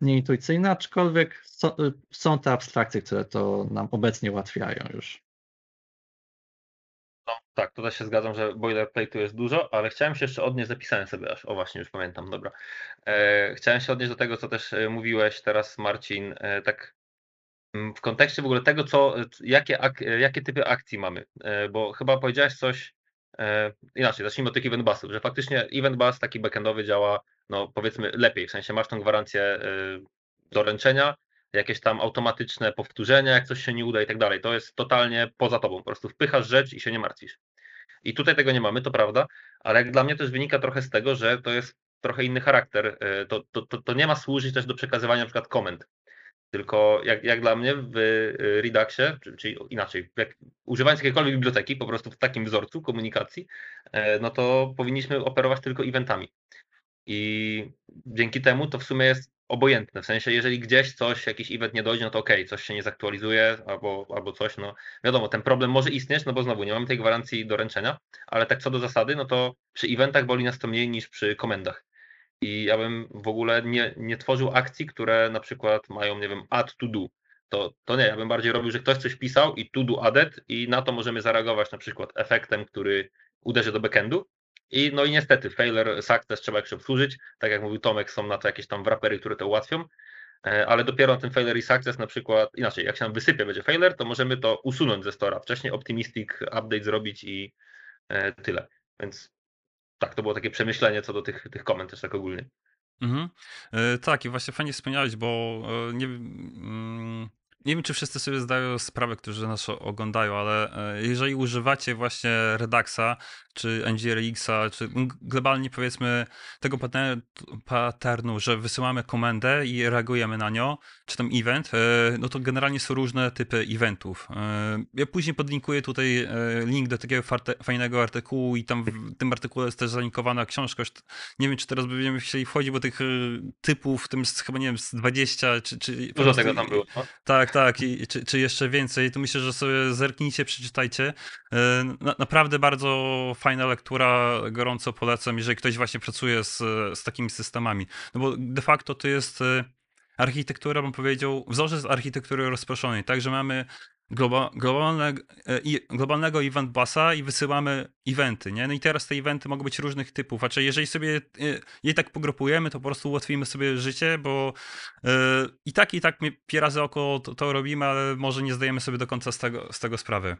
nieintuicyjne, aczkolwiek so, są te abstrakcje, które to nam obecnie ułatwiają już. No tak, tutaj się zgadzam, że boilerplate'u jest dużo, ale chciałem się jeszcze odnieść, zapisałem sobie aż, o właśnie, już pamiętam, dobra. E, chciałem się odnieść do tego, co też mówiłeś teraz, Marcin, e, tak w kontekście w ogóle tego, co, jakie, ak, jakie typy akcji mamy, e, bo chyba powiedziałeś coś, inaczej, zacznijmy od tych event busów, że faktycznie event bus taki backendowy działa, no powiedzmy, lepiej, w sensie masz tą gwarancję doręczenia, jakieś tam automatyczne powtórzenia, jak coś się nie uda i tak dalej. To jest totalnie poza tobą, po prostu wpychasz rzecz i się nie martwisz. I tutaj tego nie mamy, to prawda, ale jak dla mnie też wynika trochę z tego, że to jest trochę inny charakter. To, to, to, to nie ma służyć też do przekazywania na przykład komend, tylko jak, jak dla mnie w Reduxie, czyli inaczej, jak używając jakiejkolwiek biblioteki, po prostu w takim wzorcu komunikacji, no to powinniśmy operować tylko eventami. I dzięki temu to w sumie jest obojętne, w sensie jeżeli gdzieś coś, jakiś event nie dojdzie, no to okej, okay, coś się nie zaktualizuje albo, albo coś, no wiadomo, ten problem może istnieć, no bo znowu nie mamy tej gwarancji doręczenia, ale tak co do zasady, no to przy eventach boli nas to mniej niż przy komendach. I ja bym w ogóle nie, nie tworzył akcji, które na przykład mają, nie wiem, add to do. To, to nie, ja bym bardziej robił, że ktoś coś pisał i to do added i na to możemy zareagować na przykład efektem, który uderzy do backendu. I no i niestety failure, success trzeba jakoś obsłużyć, tak jak mówił Tomek, są na to jakieś tam wrapery, które to ułatwią, ale dopiero ten failure i success na przykład, inaczej, jak się nam wysypie będzie failure, to możemy to usunąć ze stora, wcześniej optimistic update zrobić i tyle, więc tak, to było takie przemyślenie co do tych, tych komend też tak ogólnie. Mhm. Yy, tak i właśnie fajnie wspomniałeś, bo yy, nie yy... Nie wiem, czy wszyscy sobie zdają sprawę, którzy nas oglądają, ale jeżeli używacie właśnie Reduxa, czy NgRxa, czy globalnie powiedzmy tego patternu, że wysyłamy komendę i reagujemy na nią, czy tam event, no to generalnie są różne typy eventów. Ja później podlinkuję tutaj link do takiego fajnego artykułu i tam w tym artykule jest też zalinkowana książka. Nie wiem, czy teraz będziemy chcieli wchodzić, bo tych typów w tym jest chyba, nie wiem, z dwadzieścia, czy... czy dużo tego tam było. No? Tak, tak, i czy, czy jeszcze więcej, to myślę, że sobie zerknijcie, przeczytajcie. Na, naprawdę bardzo fajna lektura, gorąco polecam, jeżeli ktoś właśnie pracuje z, z takimi systemami. No bo de facto to jest architektura, bym powiedział, wzorzec architektury rozproszonej, tak, że mamy globa, globalne, globalnego event busa i wysyłamy eventy, nie? No i teraz te eventy mogą być różnych typów, znaczy jeżeli sobie je tak pogrupujemy, to po prostu ułatwimy sobie życie, bo yy, i tak, i tak my razy oko to, to robimy, ale może nie zdajemy sobie do końca z tego, z tego sprawy.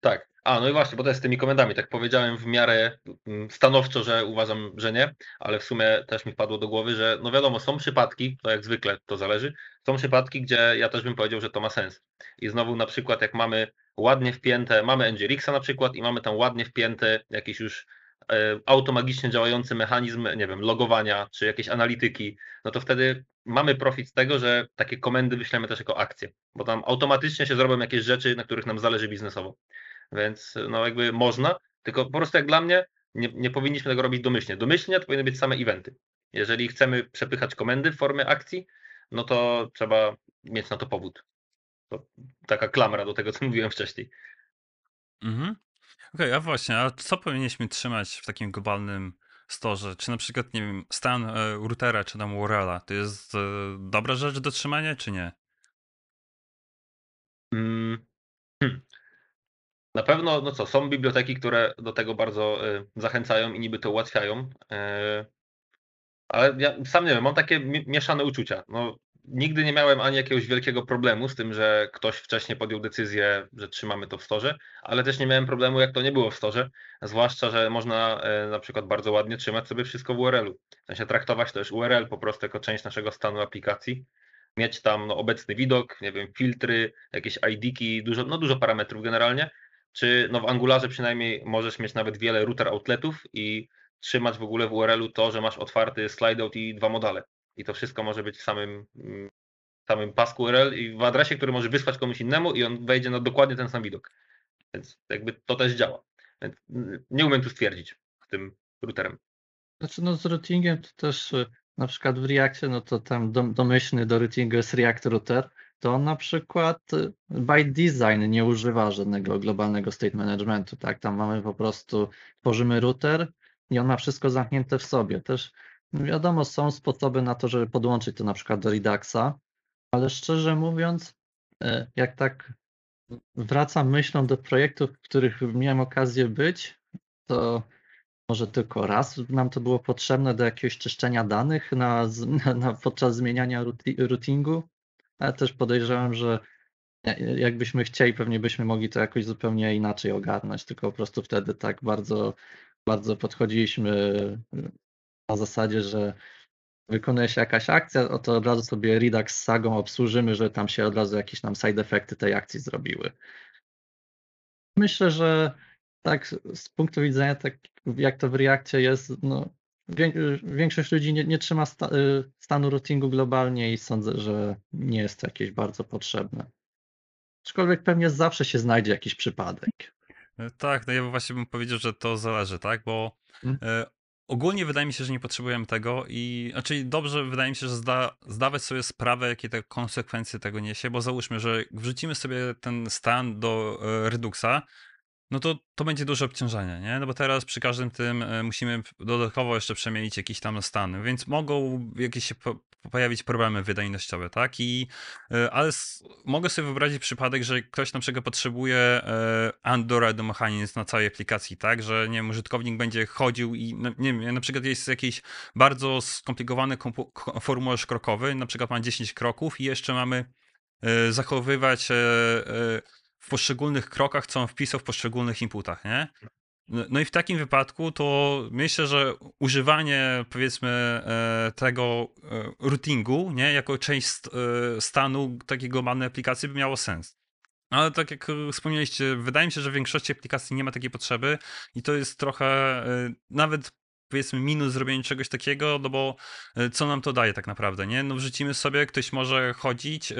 Tak, a no i właśnie, bo to jest z tymi komendami, tak powiedziałem w miarę stanowczo, że uważam, że nie, ale w sumie też mi wpadło do głowy, że no wiadomo, są przypadki, to jak zwykle to zależy, są przypadki, gdzie ja też bym powiedział, że to ma sens. I znowu na przykład jak mamy ładnie wpięte, mamy NgRxa na przykład i mamy tam ładnie wpięte jakiś już y, automagicznie działający mechanizm, nie wiem, logowania czy jakieś analityki, no to wtedy mamy profit z tego, że takie komendy wyślemy też jako akcje, bo tam automatycznie się zrobią jakieś rzeczy, na których nam zależy biznesowo. Więc no jakby można, tylko po prostu jak dla mnie nie, nie powinniśmy tego robić domyślnie. Domyślnie to powinny być same eventy. Jeżeli chcemy przepychać komendy w formie akcji, no to trzeba mieć na to powód. To taka klamra do tego, co mówiłem wcześniej. Mhm. Okej, okay, a właśnie, a co powinniśmy trzymać w takim globalnym storze? Czy na przykład, nie wiem, stan e, routera czy tam U R L-a, to jest e, dobra rzecz do trzymania, czy nie? Hmm. hmm. Na pewno, no co, są biblioteki, które do tego bardzo y, zachęcają i niby to ułatwiają, y, ale ja sam nie wiem, mam takie mi- mieszane uczucia. No, nigdy nie miałem ani jakiegoś wielkiego problemu z tym, że ktoś wcześniej podjął decyzję, że trzymamy to w storze, ale też nie miałem problemu, jak to nie było w storze, zwłaszcza, że można y, na przykład bardzo ładnie trzymać sobie wszystko w U R L-u. W sensie traktować też U R L po prostu jako część naszego stanu aplikacji. Mieć tam no, obecny widok, nie wiem, filtry, jakieś I D-ki, dużo, no, dużo parametrów generalnie. Czy no w Angularze przynajmniej możesz mieć nawet wiele router outletów i trzymać w ogóle w U R L-u to, że masz otwarty slideout i dwa modale. I to wszystko może być w samym, samym pasku U R L i w adresie, który możesz wysłać komuś innemu i on wejdzie na dokładnie ten sam widok. Więc jakby to też działa. Więc nie umiem tu stwierdzić tym routerem. Znaczy no z routingiem to też na przykład w Reactie, no to tam domyślny do routingu jest React Router. To na przykład by design nie używa żadnego globalnego state managementu, tak? Tam mamy po prostu, tworzymy router i on ma wszystko zamknięte w sobie. Też wiadomo, są sposoby na to, żeby podłączyć to na przykład do Reduxa, ale szczerze mówiąc, jak tak wracam myślą do projektów, w których miałem okazję być, to może tylko raz nam to było potrzebne do jakiegoś czyszczenia danych na, na, podczas zmieniania routingu. Ale też podejrzewam, że jakbyśmy chcieli, pewnie byśmy mogli to jakoś zupełnie inaczej ogarnąć, tylko po prostu wtedy tak bardzo, bardzo podchodziliśmy na zasadzie, że wykonuje się jakaś akcja, o to od razu sobie Redux z sagą obsłużymy, że tam się od razu jakieś nam side effecty tej akcji zrobiły. Myślę, że tak z punktu widzenia, tak jak to w Reakcie jest, no, większość ludzi nie, nie trzyma sta, stanu routingu globalnie i sądzę, że nie jest to jakieś bardzo potrzebne. Aczkolwiek pewnie zawsze się znajdzie jakiś przypadek. Tak, no ja właśnie bym powiedział, że to zależy, tak, bo hmm? y, ogólnie wydaje mi się, że nie potrzebujemy tego i znaczy dobrze wydaje mi się, że zda, zdawać sobie sprawę, jakie te konsekwencje tego niesie, bo załóżmy, że wrzucimy sobie ten stan do y, Reduxa, no to to będzie duże obciążenie, nie? No bo teraz przy każdym tym musimy dodatkowo jeszcze przemielić jakiś tam stan, więc mogą jakieś się po pojawić problemy wydajnościowe, tak? I, ale mogę sobie wyobrazić przypadek, że ktoś na przykład potrzebuje Andora do mechanizm na całej aplikacji, tak? Że nie wiem, użytkownik będzie chodził i nie wiem, na przykład jest jakiś bardzo skomplikowany formularz krokowy, na przykład ma dziesięć kroków i jeszcze mamy zachowywać w poszczególnych krokach, co on wpisał w poszczególnych inputach, nie? No i w takim wypadku to myślę, że używanie powiedzmy tego routingu, nie? Jako część stanu takiej globalnej aplikacji by miało sens. Ale tak jak wspomnieliście, wydaje mi się, że w większości aplikacji nie ma takiej potrzeby i to jest trochę nawet powiedzmy minus zrobienie czegoś takiego, no bo co nam to daje tak naprawdę, nie? No wrzucimy sobie, ktoś może chodzić,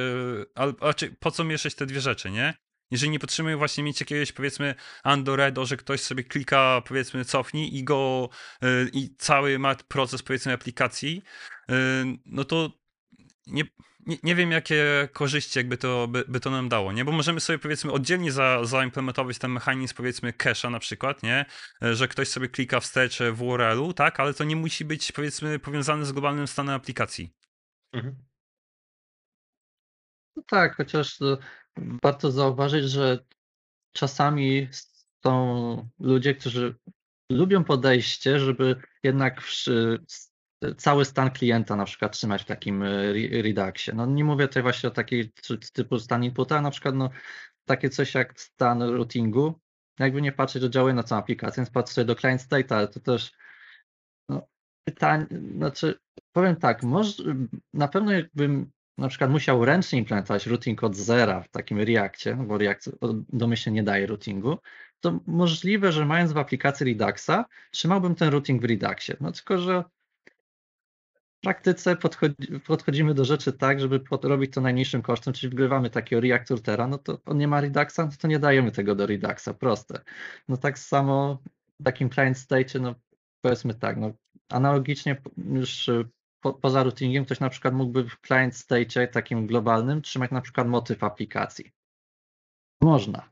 ale znaczy, po co mieszać te dwie rzeczy, nie? Jeżeli nie potrzebujemy właśnie mieć jakiegoś, powiedzmy, Andoredo, że ktoś sobie klika, powiedzmy, cofnij i go, yy, i cały ma proces, powiedzmy, aplikacji, yy, no to nie, nie, nie wiem, jakie korzyści jakby to, by, by to nam dało, nie? Bo możemy sobie, powiedzmy, oddzielnie za, zaimplementować ten mechanizm, powiedzmy, cache'a na przykład, nie? Że ktoś sobie klika wstecz w U R L-u, tak? Ale to nie musi być, powiedzmy, powiązane z globalnym stanem aplikacji. Mhm. No tak, chociaż... warto zauważyć, że czasami są ludzie, którzy lubią podejście, żeby jednak cały stan klienta na przykład trzymać w takim Reduxie. No nie mówię tutaj właśnie o takiej typu stan inputa, na przykład no, takie coś jak stan routingu, jakby nie patrzeć, to działuje na całą aplikację, więc patrzę sobie do client state, ale to też no, pytanie, znaczy powiem tak, może, na pewno jakbym na przykład musiał ręcznie implementować routing od zera w takim Reakcie, bo React domyślnie nie daje routingu, to możliwe, że mając w aplikacji Reduxa, trzymałbym ten routing w Reduxie. No tylko, że w praktyce podchodzi, podchodzimy do rzeczy tak, żeby robić to najmniejszym kosztem, czyli wgrywamy takiego React Routera, no to on nie ma Reduxa, no to nie dajemy tego do Reduxa, proste. No tak samo w takim client state, no powiedzmy tak, no analogicznie już Po, poza routingiem ktoś na przykład mógłby w client state takim globalnym trzymać na przykład motyw aplikacji. Można.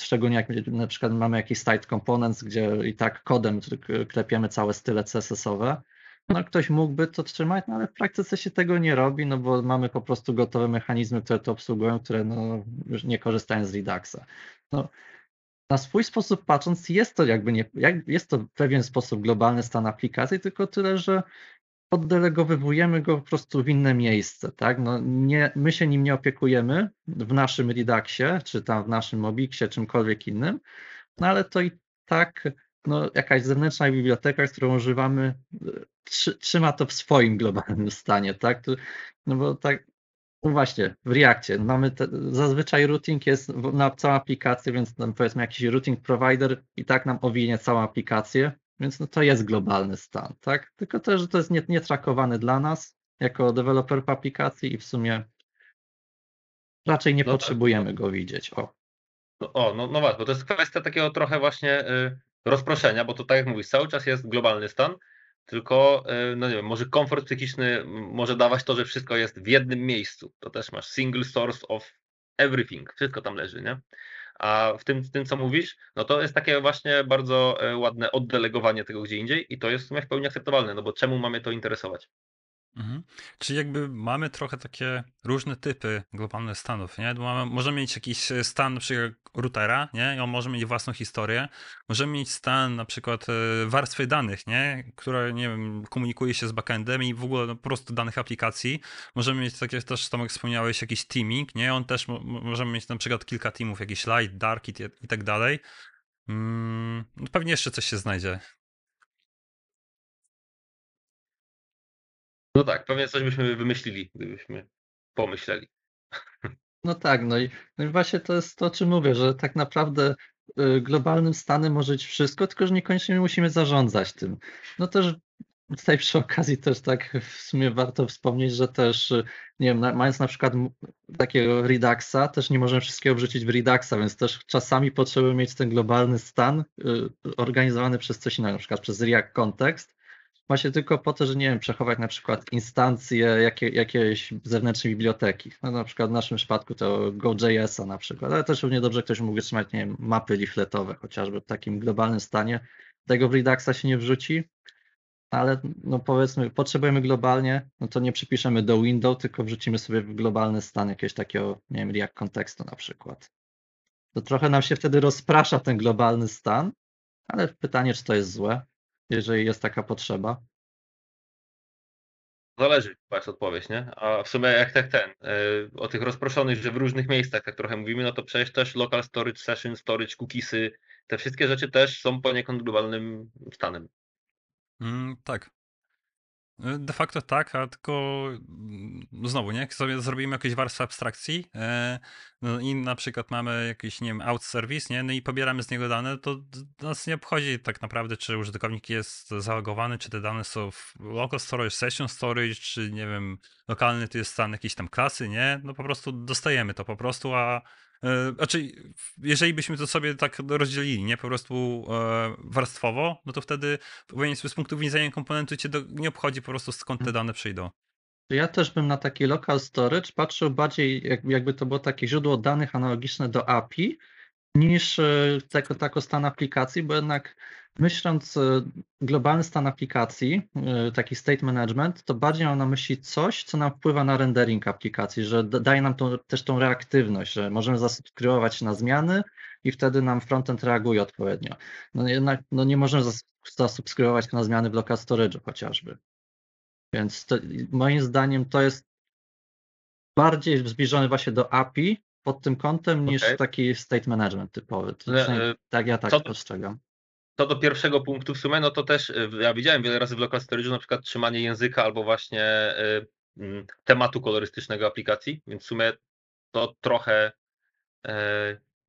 Szczególnie jak na przykład mamy jakiś site components, gdzie i tak kodem klepiemy całe style C S S-owe. No ktoś mógłby to trzymać, no ale w praktyce się tego nie robi, no bo mamy po prostu gotowe mechanizmy, które to obsługują, które no, już nie korzystają z Reduxa. No, na swój sposób patrząc jest to jakby nie, jak, jest to w pewien sposób globalny stan aplikacji, tylko tyle, że oddelegowywujemy go po prostu w inne miejsce, tak? No nie, my się nim nie opiekujemy w naszym Reduxie, czy tam w naszym MobXie, czymkolwiek innym, no ale to i tak no, jakaś zewnętrzna biblioteka, którą używamy, trzy, trzyma to w swoim globalnym stanie, tak? No bo tak, no właśnie, w Reakcie mamy te, zazwyczaj routing jest na całą aplikację, więc tam powiedzmy jakiś routing provider i tak nam owinie całą aplikację. Więc no to jest globalny stan, tak? Tylko też, że to jest nietrakowany dla nas jako deweloperów aplikacji i w sumie raczej nie no potrzebujemy tak go widzieć. O, o no, no właśnie, bo to jest kwestia takiego trochę właśnie y, rozproszenia, bo to tak jak mówisz, cały czas jest globalny stan, tylko y, no nie wiem, może komfort psychiczny może dawać to, że wszystko jest w jednym miejscu. To też masz single source of everything, wszystko tam leży, nie? A w tym, w tym, co mówisz, no to jest takie właśnie bardzo ładne oddelegowanie tego gdzie indziej i to jest w sumie w pełni akceptowalne, no bo czemu mamy to interesować? Mhm. Czyli jakby mamy trochę takie różne typy globalnych stanów, nie? Bo mamy, możemy mieć jakiś stan na przykład routera, nie? I on może mieć własną historię. Możemy mieć stan na przykład warstwy danych, nie? Która, nie wiem, komunikuje się z backendem i w ogóle no, po prostu danych aplikacji. Możemy mieć, tak jak też Tomek wspomniałeś, jakiś teaming, nie? On też, możemy mieć na przykład kilka teamów, jakiś light, dark i, i tak dalej. Mm, no pewnie jeszcze coś się znajdzie. No tak, pewnie coś byśmy wymyślili, gdybyśmy pomyśleli. No tak, no i, no i właśnie to jest to, o czym mówię, że tak naprawdę globalnym stanem może być wszystko, tylko że niekoniecznie musimy zarządzać tym. No też tutaj przy okazji też tak w sumie warto wspomnieć, że też, nie wiem, mając na przykład takiego Reduxa, też nie możemy wszystkiego wrzucić w Reduxa, więc też czasami potrzebujemy mieć ten globalny stan organizowany przez coś innego, na przykład przez React Context, właśnie tylko po to, że nie wiem, przechować na przykład instancje jakie, jakiejś zewnętrznej biblioteki. No, na przykład w naszym przypadku to GoJS-a na przykład, ale też równie dobrze ktoś mógłby trzymać, nie wiem, mapy leafletowe, chociażby w takim globalnym stanie. Tego w Reduxa się nie wrzuci, ale no powiedzmy, potrzebujemy globalnie, no to nie przypiszemy do window, tylko wrzucimy sobie w globalny stan jakiegoś takiego, nie wiem, React Contextu na przykład. To trochę nam się wtedy rozprasza ten globalny stan, ale pytanie, czy to jest złe, jeżeli jest taka potrzeba. Zależy, chyba jest odpowiedź, nie? A w sumie jak tak ten, o tych rozproszonych, że w różnych miejscach tak trochę mówimy, no to przecież też local storage session, storage, cookiesy, te wszystkie rzeczy też są poniekąd globalnym stanem. Mm, tak. De facto tak, a tylko znowu, nie? Jak sobie zrobimy jakieś warstwy abstrakcji e, no i na przykład mamy jakiś, nie wiem, out service, nie? No i pobieramy z niego dane, to nas nie obchodzi tak naprawdę, czy użytkownik jest zalogowany, czy te dane są w local storage, session storage, czy nie wiem, lokalny to jest stan jakiejś tam klasy, nie? No po prostu dostajemy to po prostu, a znaczy, jeżeli byśmy to sobie tak rozdzielili, nie, po prostu e, warstwowo, no to wtedy z punktu widzenia komponentu cię do, nie obchodzi po prostu, skąd te dane przyjdą. Ja też bym na taki local storage patrzył bardziej, jakby to było takie źródło danych analogiczne do A P I, niż jako tako stan aplikacji, bo jednak myśląc globalny stan aplikacji, taki state management, to bardziej mam na myśli coś, co nam wpływa na rendering aplikacji, że daje nam tą, też tą reaktywność, że możemy zasubskrybować się na zmiany i wtedy nam frontend reaguje odpowiednio. No jednak no nie możemy zasubskrybować się na zmiany w local storage'u chociażby. Więc to, moim zdaniem to jest bardziej zbliżone właśnie do A P I, pod tym kątem niż okay. taki state management typowy. Znaczy, tak ja tak co, postrzegam. Co do pierwszego punktu w sumie, no to też ja widziałem wiele razy w local storage'u na przykład trzymanie języka albo właśnie y, tematu kolorystycznego aplikacji, więc w sumie to trochę, y,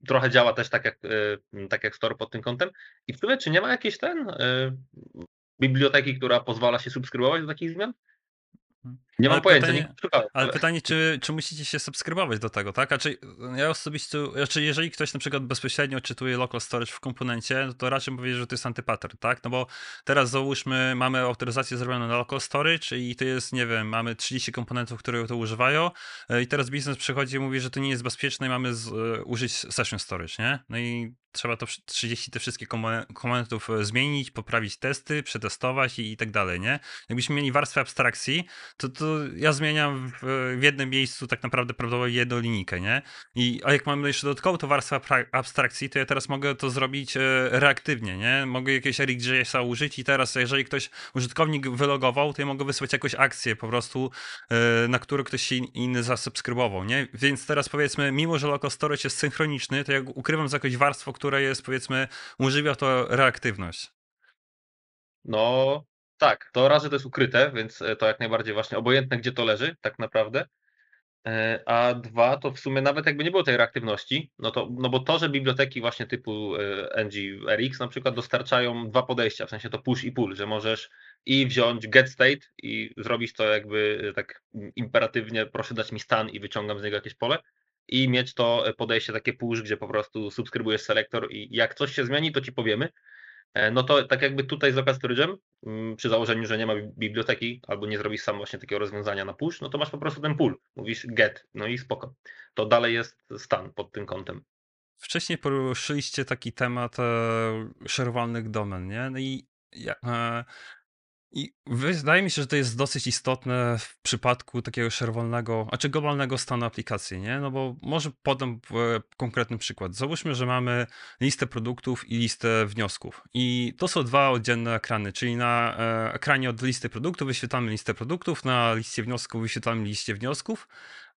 trochę działa też tak jak, y, tak jak store pod tym kątem. I w sumie czy nie ma jakiejś ten y, biblioteki, która pozwala się subskrybować do takich zmian? Nie mam pojęcia, nie szukałem. Ale pytanie, czy, czy musicie się subskrybować do tego, tak? A czy ja osobiście, znaczy jeżeli ktoś na przykład bezpośrednio czytuje local storage w komponencie, no to raczej mówię, że to jest antypattern, tak? No bo teraz załóżmy, mamy autoryzację zrobioną na local storage i to jest, nie wiem, mamy trzydzieści komponentów, które to używają i teraz biznes przychodzi i mówi, że to nie jest bezpieczne i mamy z, użyć session storage, nie? No i trzeba to trzydzieści te wszystkie komponentów zmienić, poprawić testy, przetestować i, i tak dalej, nie? Jakbyśmy mieli warstwę abstrakcji, to, to ja zmieniam w, w jednym miejscu tak naprawdę prawdopodobnie jedną linijkę, nie? I, a jak mamy jeszcze dodatkowo to warstwę abstrakcji, to ja teraz mogę to zrobić reaktywnie, nie? Mogę jakieś RxJS-a użyć i teraz jeżeli ktoś, użytkownik wylogował, to ja mogę wysłać jakąś akcję po prostu, na którą ktoś inny zasubskrybował, nie? Więc teraz powiedzmy, mimo że local storage jest synchroniczny, to ja ukrywam za jakieś warstwo, które jest, powiedzmy, używia to reaktywność. No tak, to raz, że to jest ukryte, więc to jak najbardziej właśnie obojętne, gdzie to leży, tak naprawdę. A dwa, to w sumie nawet jakby nie było tej reaktywności, no to, no bo to, że biblioteki właśnie typu NgRx na przykład dostarczają dwa podejścia, w sensie to push i pull, że możesz i wziąć get state i zrobić to jakby tak imperatywnie, proszę dać mi stan i wyciągam z niego jakieś pole, i mieć to podejście takie push, gdzie po prostu subskrybujesz selektor i jak coś się zmieni, to ci powiemy. No to tak jakby tutaj z local storage'em, przy założeniu, że nie ma biblioteki albo nie zrobisz sam właśnie takiego rozwiązania na push, no to masz po prostu ten pull, mówisz get, no i spoko. To dalej jest stan pod tym kątem. Wcześniej poruszyliście taki temat e, szerowalnych domen, nie? No i ja, e... I wydaje mi się, że to jest dosyć istotne w przypadku takiego szerowalnego, a czy globalnego stanu aplikacji, nie? No bo może podam konkretny przykład. Załóżmy, że mamy listę produktów i listę wniosków. I to są dwa oddzielne ekrany, czyli na ekranie od listy produktów wyświetlamy listę produktów, na liście wniosków wyświetlamy liście wniosków,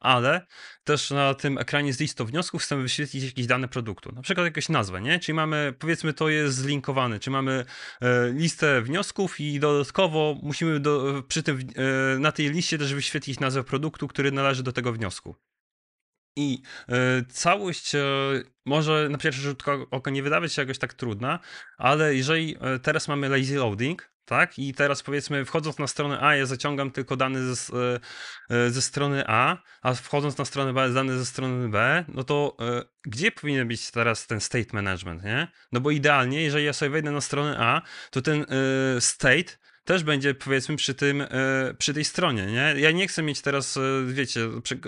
ale też na tym ekranie z listą wniosków chcemy wyświetlić jakieś dane produktu, na przykład jakąś nazwę, nie? Czyli mamy, powiedzmy, to jest zlinkowane, czy mamy e, listę wniosków i dodatkowo musimy do, przy tym, e, na tej liście też wyświetlić nazwę produktu, który należy do tego wniosku. I y, całość y, może na pierwszy rzut oka nie wydawać się jakoś tak trudna, ale jeżeli y, teraz mamy lazy loading, tak, i teraz powiedzmy wchodząc na stronę A, ja zaciągam tylko dane ze, y, ze strony A, a wchodząc na stronę B, dane ze strony B, no to y, gdzie powinien być teraz ten state management, nie? No bo idealnie, jeżeli ja sobie wejdę na stronę A, to ten y, state też będzie, powiedzmy, przy tym, y, przy tej stronie, nie? Ja nie chcę mieć teraz, y, wiecie, przy, y,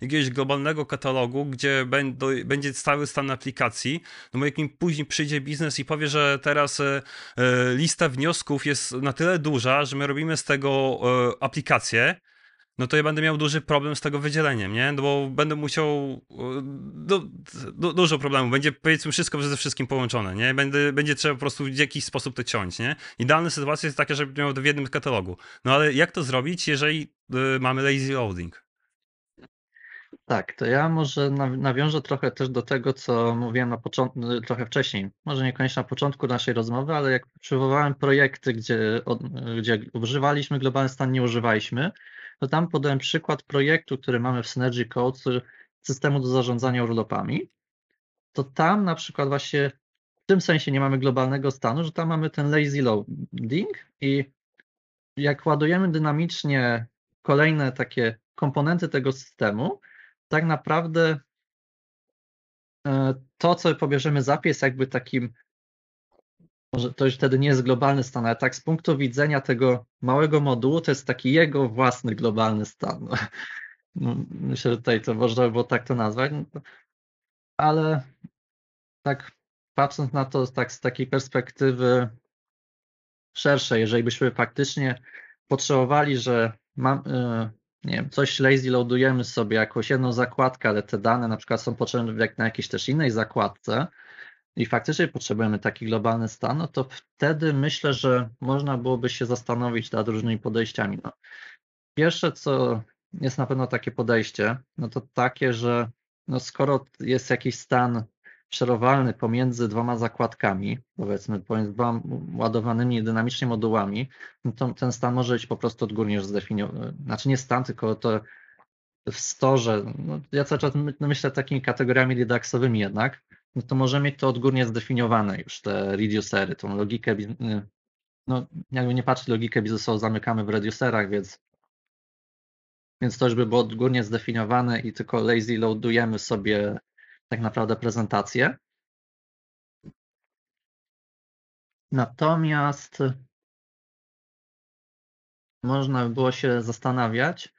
jakiegoś globalnego katalogu, gdzie będą, będzie stały stan aplikacji, no bo jak mi później przyjdzie biznes i powie, że teraz y, y, lista wniosków jest na tyle duża, że my robimy z tego y, aplikację, no to ja będę miał duży problem z tego wydzieleniem, nie? No bo będę musiał... Du, du, dużo problemów. Będzie, powiedzmy, wszystko ze wszystkim połączone, nie? Będę, będzie trzeba po prostu w jakiś sposób to ciąć, nie? Idealna sytuacja jest taka, żeby miał to w jednym katalogu. No ale jak to zrobić, jeżeli y, mamy lazy loading? Tak, to ja może nawiążę trochę też do tego, co mówiłem na początku, trochę wcześniej. Może niekoniecznie na początku naszej rozmowy, ale jak przywołałem projekty, gdzie, gdzie używaliśmy, globalny stan nie używaliśmy, to tam podałem przykład projektu, który mamy w Synergy Codes, systemu do zarządzania urlopami. To tam na przykład właśnie w tym sensie nie mamy globalnego stanu, że tam mamy ten lazy loading i jak ładujemy dynamicznie kolejne takie komponenty tego systemu, tak naprawdę to, co pobierzemy z A P I, jest jakby takim, może to już wtedy nie jest globalny stan, ale tak z punktu widzenia tego małego modułu, to jest taki jego własny globalny stan. No, myślę, że tutaj to można było tak to nazwać, ale tak patrząc na to tak z takiej perspektywy szerszej, jeżeli byśmy faktycznie potrzebowali, że mam, nie wiem, coś lazy loadujemy sobie, jakąś jedną zakładkę, ale te dane na przykład są potrzebne na jakiejś też innej zakładce, i faktycznie potrzebujemy taki globalny stan, no to wtedy myślę, że można byłoby się zastanowić nad różnymi podejściami. No, pierwsze, co jest na pewno takie podejście, no to takie, że no skoro jest jakiś stan przerowalny pomiędzy dwoma zakładkami, powiedzmy pomiędzy dwoma ładowanymi dynamicznie modułami, no to ten stan może być po prostu odgórnie już zdefiniowany. Znaczy nie stan, tylko to w storze. No ja cały czas myślę takimi kategoriami reduxowymi jednak, no to może mieć to odgórnie zdefiniowane już, te reducery, tą logikę, no jakby nie patrzeć, logikę biznesową zamykamy w reducerach, więc, więc to już by było odgórnie zdefiniowane i tylko lazy loadujemy sobie tak naprawdę prezentację. Natomiast można by było się zastanawiać,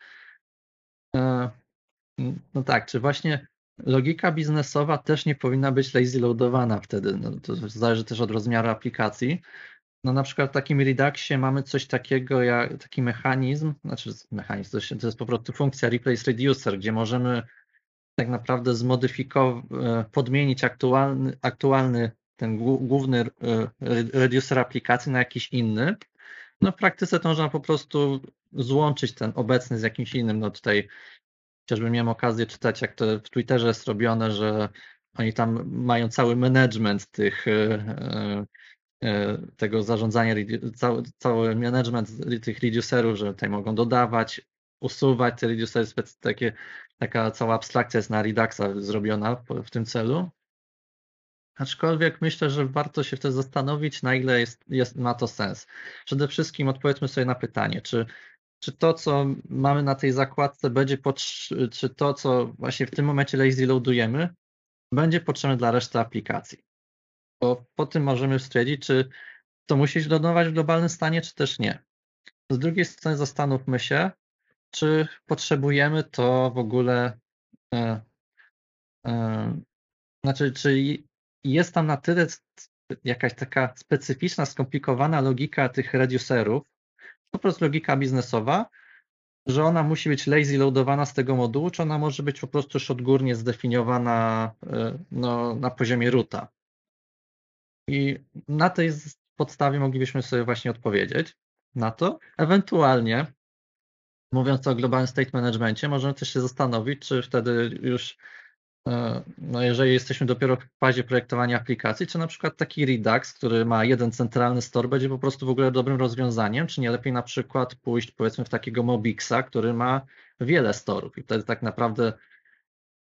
no tak, czy właśnie logika biznesowa też nie powinna być lazy loadowana wtedy, no to zależy też od rozmiaru aplikacji. No na przykład w takim Reduxie mamy coś takiego jak taki mechanizm, znaczy mechanizm, to, się, to jest po prostu funkcja replace reducer, gdzie możemy tak naprawdę zmodyfikować, podmienić aktualny, aktualny ten główny reducer aplikacji na jakiś inny. No w praktyce to można po prostu złączyć ten obecny z jakimś innym, no tutaj chociażby miałem okazję czytać, jak to w Twitterze jest robione, że oni tam mają cały management tych, tego zarządzania, cały, cały management tych reducerów, że tutaj mogą dodawać, usuwać te reducery, takie, taka cała abstrakcja jest na Reduxa zrobiona w tym celu. Aczkolwiek myślę, że warto się wtedy zastanowić, na ile jest, jest, ma to sens. Przede wszystkim odpowiedzmy sobie na pytanie, czy Czy to, co mamy na tej zakładce, będzie potrz- czy to, co właśnie w tym momencie lazy loadujemy, będzie potrzebne dla reszty aplikacji? Bo po tym możemy stwierdzić, czy to musi się loadować w globalnym stanie, czy też nie. Z drugiej strony zastanówmy się, czy potrzebujemy to w ogóle, e, e, znaczy, czy jest tam na tyle jakaś taka specyficzna, skomplikowana logika tych reducerów, po prostu logika biznesowa, że ona musi być lazy loadowana z tego modułu, czy ona może być po prostu już odgórnie zdefiniowana no, na poziomie roota. I na tej podstawie moglibyśmy sobie właśnie odpowiedzieć na to. Ewentualnie mówiąc o globalnym state managementie, możemy też się zastanowić, czy wtedy już, no jeżeli jesteśmy dopiero w fazie projektowania aplikacji, czy na przykład taki Redux, który ma jeden centralny store, będzie po prostu w ogóle dobrym rozwiązaniem, czy nie lepiej na przykład pójść powiedzmy w takiego MobXa, który ma wiele storów i wtedy tak naprawdę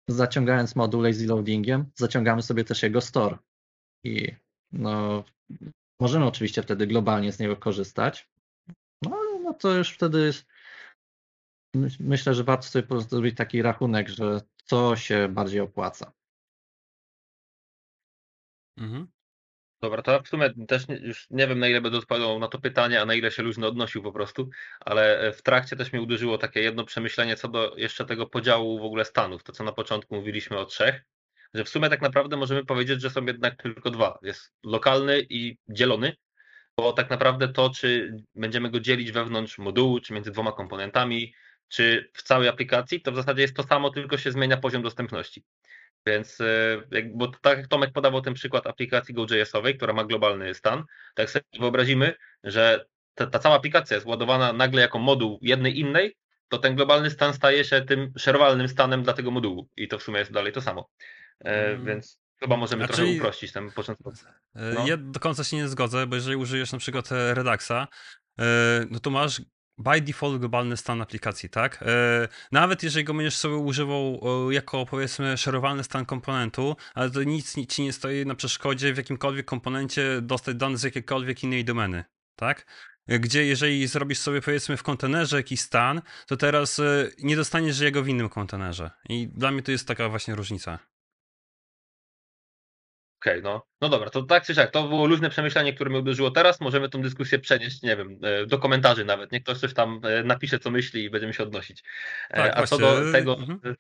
zaciągając moduł lazy loadingiem, zaciągamy sobie też jego store i no możemy oczywiście wtedy globalnie z niego korzystać, no ale no to już wtedy jest, myślę, że warto sobie po prostu zrobić taki rachunek, że co się bardziej opłaca. Mhm. Dobra, to ja w sumie też nie, już nie wiem, na ile będę odpowiadał na to pytanie, a na ile się luźno odnosił po prostu, ale w trakcie też mi uderzyło takie jedno przemyślenie co do jeszcze tego podziału w ogóle stanów, to co na początku mówiliśmy o trzech, że w sumie tak naprawdę możemy powiedzieć, że są jednak tylko dwa, jest lokalny i dzielony, bo tak naprawdę to, czy będziemy go dzielić wewnątrz modułu, czy między dwoma komponentami, czy w całej aplikacji, to w zasadzie jest to samo, tylko się zmienia poziom dostępności. Więc, bo tak jak Tomek podawał ten przykład aplikacji GoJS-owej, która ma globalny stan, tak sobie wyobrazimy, że ta, ta cała aplikacja jest ładowana nagle jako moduł jednej innej, to ten globalny stan staje się tym szerowalnym stanem dla tego modułu i to w sumie jest dalej to samo. Hmm. Więc chyba możemy A trochę czyli... uprościć ten początek. No. Ja do końca się nie zgodzę, bo jeżeli użyjesz na przykład Reduxa, no to masz by default globalny stan aplikacji, tak? Nawet jeżeli go będziesz sobie używał jako, powiedzmy, szerowalny stan komponentu, ale to nic ci nie stoi na przeszkodzie w jakimkolwiek komponencie dostać dane z jakiejkolwiek innej domeny, tak? Gdzie jeżeli zrobisz sobie, powiedzmy, w kontenerze jakiś stan, to teraz nie dostaniesz jego w innym kontenerze. I dla mnie to jest taka właśnie różnica. Okej, okay, no. no dobra, to tak czy siak, to było luźne przemyślenie, które mnie uderzyło teraz, możemy tą dyskusję przenieść, nie wiem, do komentarzy nawet, niech ktoś coś tam napisze, co myśli i będziemy się odnosić. Tak, A właśnie. co do tego... Mhm.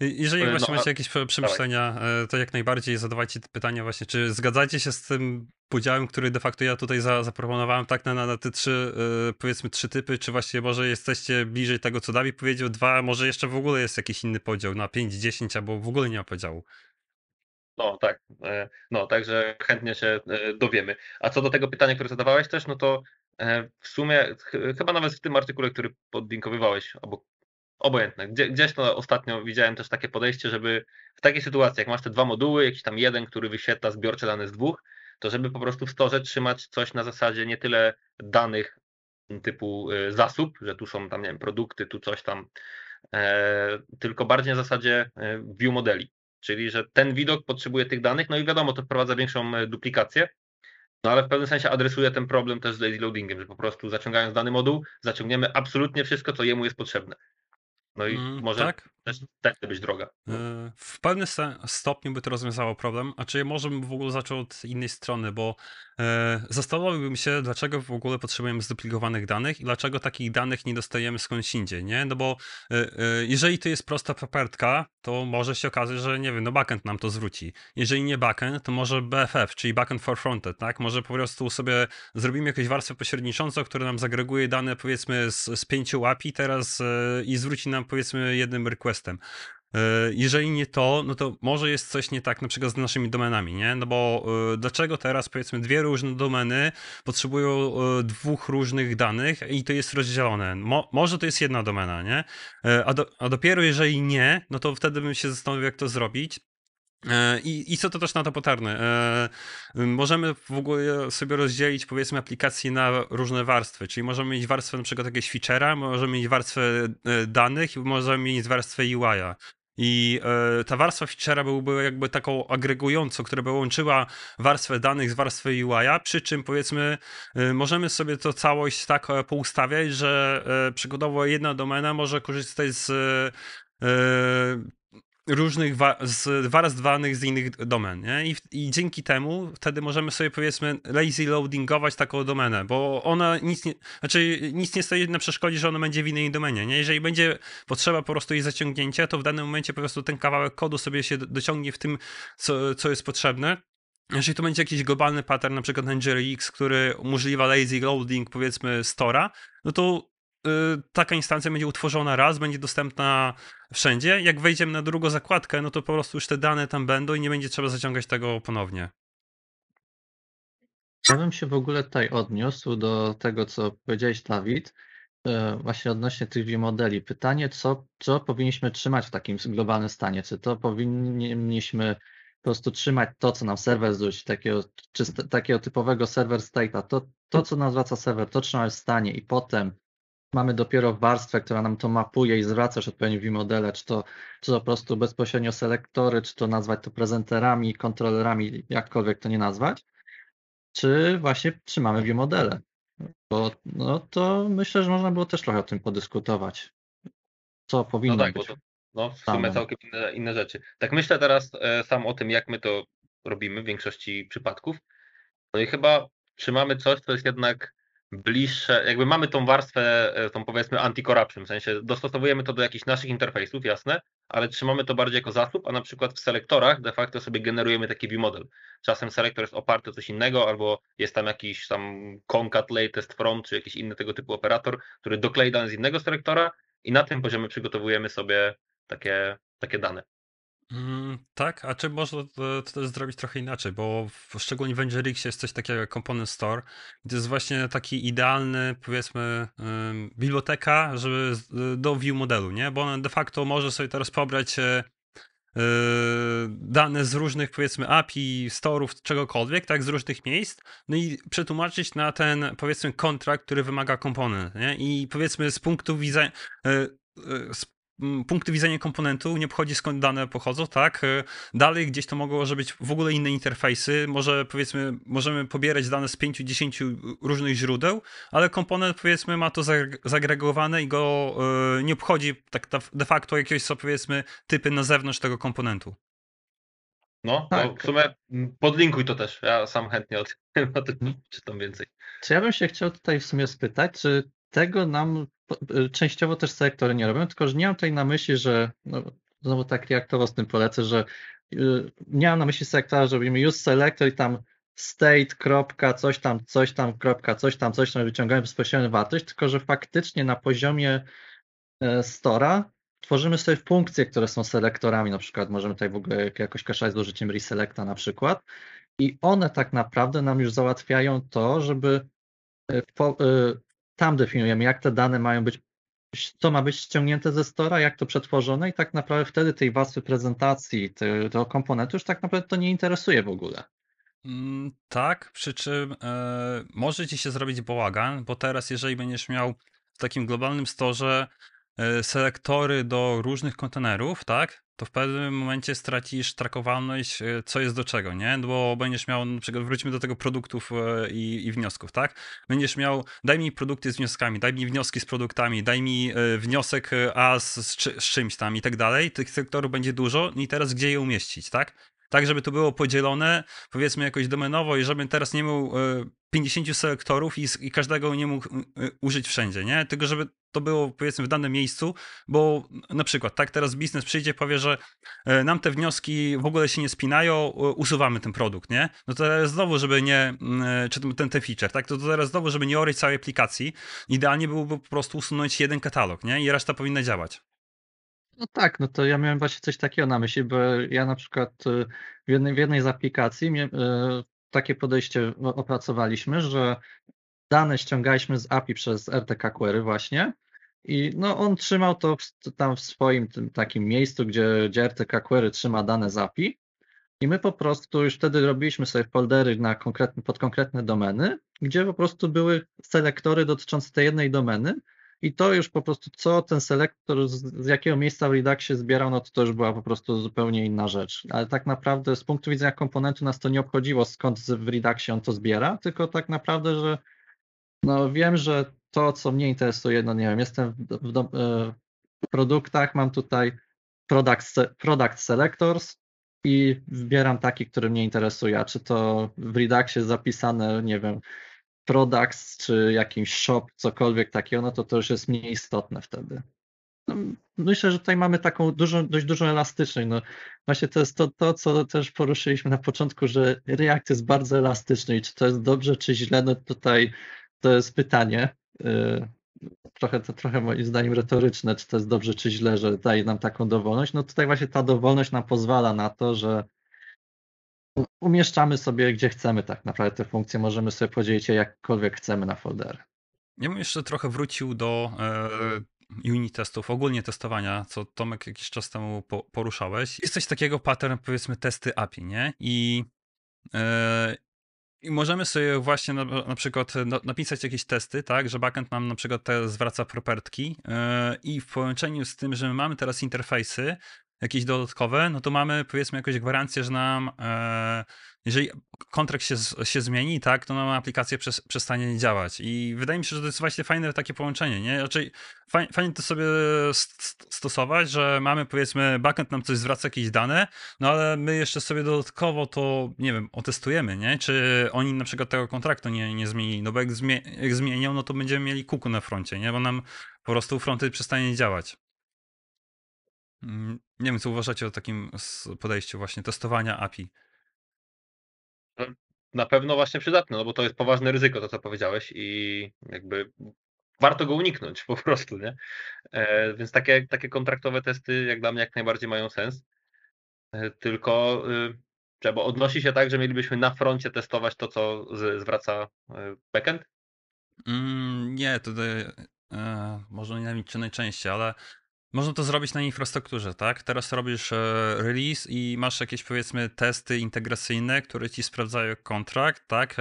Jeżeli no, właśnie macie jakieś przemyślenia, dawaj. To jak najbardziej zadawajcie pytania właśnie, czy zgadzacie się z tym podziałem, który de facto ja tutaj za, zaproponowałem, tak, na, na te trzy, powiedzmy, trzy typy, czy właśnie może jesteście bliżej tego, co Dawid powiedział, dwa, może jeszcze w ogóle jest jakiś inny podział na pięć, dziesięć, albo w ogóle nie ma podziału. No tak, no także chętnie się dowiemy. A co do tego pytania, które zadawałeś też, no to w sumie ch- chyba nawet w tym artykule, który podlinkowywałeś, obok, obojętne, gdzie, gdzieś to ostatnio widziałem też takie podejście, żeby w takiej sytuacji, jak masz te dwa moduły, jakiś tam jeden, który wyświetla zbiorcze dane z dwóch, to żeby po prostu w storze trzymać coś na zasadzie nie tyle danych typu zasób, że tu są tam, nie wiem, produkty, tu coś tam, e, tylko bardziej na zasadzie view modeli. Czyli, że ten widok potrzebuje tych danych, no i wiadomo, to wprowadza większą duplikację, no ale w pewnym sensie adresuje ten problem też z lazy loadingiem, że po prostu zaciągając dany moduł, zaciągniemy absolutnie wszystko, co jemu jest potrzebne. No i mm, może tak? też wtedy być droga. W pewnym stopniu by to rozwiązało problem, a czy może bym w ogóle zaczął od innej strony, bo zastanowiłbym się, dlaczego w ogóle potrzebujemy zduplikowanych danych i dlaczego takich danych nie dostajemy skądś indziej, nie? No bo jeżeli to jest prosta papertka, to może się okazać, że nie wiem, no backend nam to zwróci. Jeżeli nie backend, to może B F F, czyli backend for frontend, tak? Może po prostu sobie zrobimy jakąś warstwę pośredniczącą, która nam zagreguje dane powiedzmy z, z pięciu A P I teraz i zwróci nam powiedzmy jednym requestem. Jeżeli nie to, no to może jest coś nie tak na przykład z naszymi domenami, nie? No bo dlaczego teraz powiedzmy dwie różne domeny potrzebują dwóch różnych danych i to jest rozdzielone? Mo- może to jest jedna domena, nie? A, do- a dopiero jeżeli nie, no to wtedy bym się zastanowił, jak to zrobić. I, i co to też na to potarne? Możemy w ogóle sobie rozdzielić powiedzmy aplikacje na różne warstwy, czyli możemy mieć warstwę na przykład jakiegoś feature'a, możemy mieć warstwę danych, możemy mieć warstwę U I'a. I ta warstwa feature'a byłaby jakby taką agregującą, która by łączyła warstwę danych z warstwą U I'a, przy czym powiedzmy możemy sobie to całość tak poustawiać, że przykładowo jedna domena może korzystać z różnych wa- z warstw danych z innych domen, nie? I, i dzięki temu wtedy możemy sobie powiedzmy lazy loadingować taką domenę, bo ona nic nie, znaczy nic nie stoi na przeszkodzie, że ona będzie w innej domenie, nie? Jeżeli będzie potrzeba po prostu jej zaciągnięcia, to w danym momencie po prostu ten kawałek kodu sobie się dociągnie w tym, co, co jest potrzebne. Jeżeli to będzie jakiś globalny pattern, na przykład ngrx, który umożliwia lazy loading powiedzmy stora, no to taka instancja będzie utworzona raz, będzie dostępna wszędzie. Jak wejdziemy na drugą zakładkę, no to po prostu już te dane tam będą i nie będzie trzeba zaciągać tego ponownie. Ja bym się w ogóle tutaj odniósł do tego, co powiedziałeś, Dawid, Właśnie odnośnie tych modeli. Pytanie, co, co powinniśmy trzymać w takim globalnym stanie? Czy to powinniśmy po prostu trzymać to, co nam serwer zwróci, takiego, czyste, takiego typowego server state'a, to, to, co nam zwraca serwer, to trzymać w stanie i potem mamy dopiero warstwę, która nam to mapuje i zwraca się odpowiednio V-modele, czy to, czy to po prostu bezpośrednio selektory, czy to nazwać to prezenterami, kontrolerami, jakkolwiek to nie nazwać, czy właśnie trzymamy V-modele. Bo no to myślę, że można było też trochę o tym podyskutować, co powinno no tak, być. Bo to, no w sumie tam. Całkiem inne, inne rzeczy. Tak myślę teraz e, sam o tym, jak my to robimy w większości przypadków. No i chyba trzymamy coś, co jest jednak bliższe, jakby mamy tą warstwę, e, tą powiedzmy anti-corruption, w sensie dostosowujemy to do jakichś naszych interfejsów, jasne, ale trzymamy to bardziej jako zasób, a na przykład w selektorach de facto sobie generujemy taki view-model. Czasem selektor jest oparty o coś innego, albo jest tam jakiś tam concatlay, test from, czy jakiś inny tego typu operator, który doklei dane z innego selektora i na tym poziomie przygotowujemy sobie takie, takie dane. Mm, tak, a czy można to, to też zrobić trochę inaczej, bo w, szczególnie w NgRx jest coś takiego jak Component Store, to jest właśnie taki idealny, powiedzmy, ym, biblioteka, żeby z, do view modelu, nie? Bo on de facto może sobie teraz pobrać yy, dane z różnych, powiedzmy, A P I, storów, czegokolwiek, tak, z różnych miejsc, no i przetłumaczyć na ten, powiedzmy, kontrakt, który wymaga komponent, nie? I powiedzmy z punktu widzenia yy, yy, punktu widzenia komponentu, nie obchodzi skąd dane pochodzą, tak? Dalej gdzieś to mogło być w ogóle inne interfejsy, może powiedzmy, możemy pobierać dane z pięciu do dziesięciu różnych źródeł, ale komponent powiedzmy ma to zagregowane i go yy, nie obchodzi tak de facto jakieś co powiedzmy typy na zewnątrz tego komponentu. No, tak. W sumie podlinkuj to też, ja sam chętnie o tym, o tym czytam więcej. Czy ja bym się chciał tutaj w sumie spytać, czy tego nam częściowo też selektory nie robią, tylko że nie mam tutaj na myśli, że no, znowu tak reaktowo z tym polecę, że yy, nie mam na myśli selektora, że robimy use selector i tam state, kropka, coś tam, coś tam, kropka, coś tam, coś tam, wyciągamy bezpośrednią wartość, tylko że faktycznie na poziomie yy, stora tworzymy sobie funkcje, które są selektorami, na przykład możemy tutaj w ogóle jakoś kaszać z użyciem reselecta na przykład i one tak naprawdę nam już załatwiają to, żeby yy, po, yy, tam definiujemy, jak te dane mają być, co ma być ściągnięte ze stora, jak to przetworzone i tak naprawdę wtedy tej warstwy prezentacji, tego komponentu już tak naprawdę to nie interesuje w ogóle. Mm, tak, przy czym e, może ci się zrobić bałagan, bo teraz jeżeli będziesz miał w takim globalnym storze e, selektory do różnych kontenerów, tak, to w pewnym momencie stracisz trakowalność, co jest do czego, nie? Bo będziesz miał, na przykład wróćmy do tego produktów i, i wniosków, tak? Będziesz miał, daj mi produkty z wnioskami, daj mi wnioski z produktami, daj mi wniosek A z, z, z czymś tam i tak dalej. Tych sektorów będzie dużo i teraz gdzie je umieścić, tak? Tak, żeby to było podzielone, powiedzmy jakoś domenowo i żebym teraz nie miał pięćdziesięciu selektorów i, i każdego nie mógł użyć wszędzie, nie? Tylko żeby to było powiedzmy w danym miejscu, bo na przykład tak teraz biznes przyjdzie, powie, że nam te wnioski w ogóle się nie spinają, usuwamy ten produkt, nie? No to teraz znowu, żeby nie, czy ten, ten feature, tak? To teraz znowu, żeby nie oryć całej aplikacji, idealnie byłoby po prostu usunąć jeden katalog, nie? I reszta powinna działać. No tak, no to ja miałem właśnie coś takiego na myśli, bo ja na przykład w jednej, w jednej z aplikacji mia, y, takie podejście opracowaliśmy, że dane ściągaliśmy z A P I przez R T K Query właśnie i no on trzymał to w, tam w swoim tym takim miejscu, gdzie, gdzie R T K Query trzyma dane z A P I i my po prostu już wtedy robiliśmy sobie foldery na konkretne, pod konkretne domeny, gdzie po prostu były selektory dotyczące tej jednej domeny. I to już po prostu, co ten selektor, z jakiego miejsca w Reduxie zbierał, no to to już była po prostu zupełnie inna rzecz. Ale tak naprawdę z punktu widzenia komponentu nas to nie obchodziło, skąd w Reduxie on to zbiera, tylko tak naprawdę, że no wiem, że to, co mnie interesuje, no nie wiem, jestem w, w, do, w produktach, mam tutaj product, product selectors i wybieram taki, który mnie interesuje, a czy to w Reduxie zapisane, nie wiem, products, czy jakimś shop, cokolwiek takiego, no to to już jest mniej istotne wtedy. No, myślę, że tutaj mamy taką dużą, dość dużą elastyczność. No, właśnie to jest to, to, co też poruszyliśmy na początku, że React jest bardzo elastyczny i czy to jest dobrze, czy źle, no tutaj to jest pytanie, yy, trochę, to, trochę moim zdaniem retoryczne, czy to jest dobrze, czy źle, że daje nam taką dowolność. No tutaj właśnie ta dowolność nam pozwala na to, że umieszczamy sobie, gdzie chcemy tak naprawdę te funkcje, możemy sobie podzielić je jakkolwiek chcemy na foldery. Ja bym jeszcze trochę wrócił do unit testów, ogólnie testowania, co Tomek jakiś czas temu po, poruszałeś. Jest coś takiego pattern, powiedzmy, testy A P I, nie? I, yy, i możemy sobie właśnie na, na przykład napisać jakieś testy, tak, że backend nam na przykład te zwraca propertki yy, i w połączeniu z tym, że my mamy teraz interfejsy jakieś dodatkowe, no to mamy, powiedzmy, jakąś gwarancję, że nam, e, jeżeli kontrakt się, się zmieni, tak, to nam aplikacja przes, przestanie działać. I wydaje mi się, że to jest właśnie fajne takie połączenie, nie? Raczej faj, fajnie to sobie st stosować, że mamy, powiedzmy, backend nam coś zwraca, jakieś dane, no ale my jeszcze sobie dodatkowo to, nie wiem, otestujemy, nie? Czy oni na przykład tego kontraktu nie, nie zmienili, no bo jak, zmie jak zmienią, no to będziemy mieli kuku na froncie, nie? Bo nam po prostu fronty przestanie działać. Nie wiem, co uważacie o takim podejściu właśnie testowania A P I? Na pewno właśnie przydatne, no bo to jest poważne ryzyko, to co powiedziałeś i jakby warto go uniknąć po prostu, nie? E, więc takie, takie kontraktowe testy jak dla mnie jak najbardziej mają sens, e, tylko e, trzeba odnosi się tak, że mielibyśmy na froncie testować to, co z, zwraca backend? Mm, nie, to e, może nie czy najczęściej, ale można to zrobić na infrastrukturze, tak? Teraz robisz release i masz jakieś, powiedzmy, testy integracyjne, które ci sprawdzają kontrakt, tak?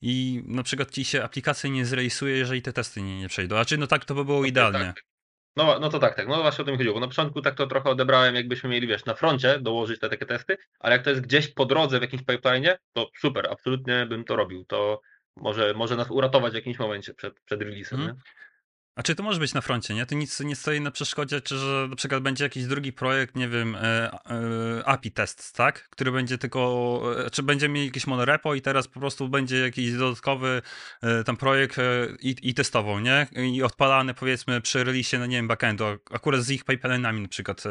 I na przykład ci się aplikacja nie zrejsuje, jeżeli te testy nie, nie przejdą. Znaczy, no tak to by było no idealnie. Tak. No, no to tak, tak. No właśnie o tym chodziło. Bo na początku tak to trochę odebrałem, jakbyśmy mieli, wiesz, na froncie dołożyć te takie testy, ale jak to jest gdzieś po drodze w jakimś pipeline'ie, to super, absolutnie bym to robił. To może, może nas uratować w jakimś momencie przed, przed releasem, mm. nie? A czy to może być na froncie, nie? To nic nie stoi na przeszkodzie, czy że na przykład będzie jakiś drugi projekt, nie wiem, A P I test, tak? Który będzie tylko, czy będzie mieli jakieś monorepo i teraz po prostu będzie jakiś dodatkowy tam projekt i, i testował, nie? I odpalany, powiedzmy, przy release'ie, no nie wiem, backendu, akurat z ich pipeline'ami na przykład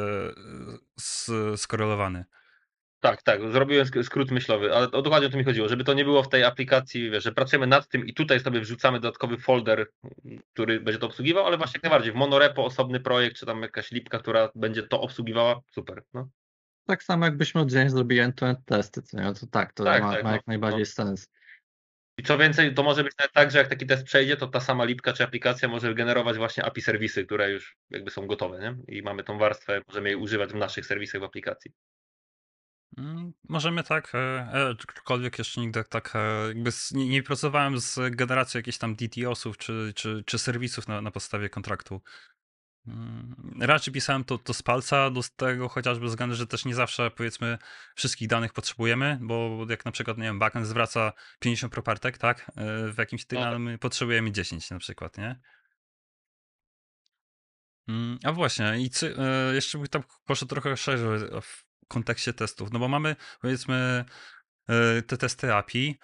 skorelowany. Tak, tak, zrobiłem skrót myślowy, ale dokładnie o to mi chodziło, żeby to nie było w tej aplikacji, wiesz, że pracujemy nad tym i tutaj sobie wrzucamy dodatkowy folder, który będzie to obsługiwał, ale właśnie jak najbardziej w monorepo osobny projekt, czy tam jakaś lipka, która będzie to obsługiwała, super. No. Tak samo jakbyśmy oddzielnie zrobili end-to-end testy, no to tak, to tak, ma, tak, ma jak no, najbardziej no. sens. I co więcej, to może być tak, że jak taki test przejdzie, to ta sama lipka czy aplikacja może generować właśnie A P I serwisy, które już jakby są gotowe, nie? I mamy tą warstwę, możemy jej używać w naszych serwisach w aplikacji. Możemy tak, aczkolwiek jeszcze nigdy tak jakby nie pracowałem z generacją jakichś tam D T O sów czy, czy, czy serwisów na, na podstawie kontraktu. Raczej pisałem to, to z palca, do tego chociażby względu, że też nie zawsze, powiedzmy, wszystkich danych potrzebujemy, bo jak na przykład, nie wiem, backend zwraca pięćdziesiąt propertek, tak, w jakimś tym, ale my potrzebujemy dziesięć na przykład, nie? A właśnie, i co, jeszcze bym tam poszedł trochę szerzej w kontekście testów, no bo mamy, powiedzmy, te testy A P I,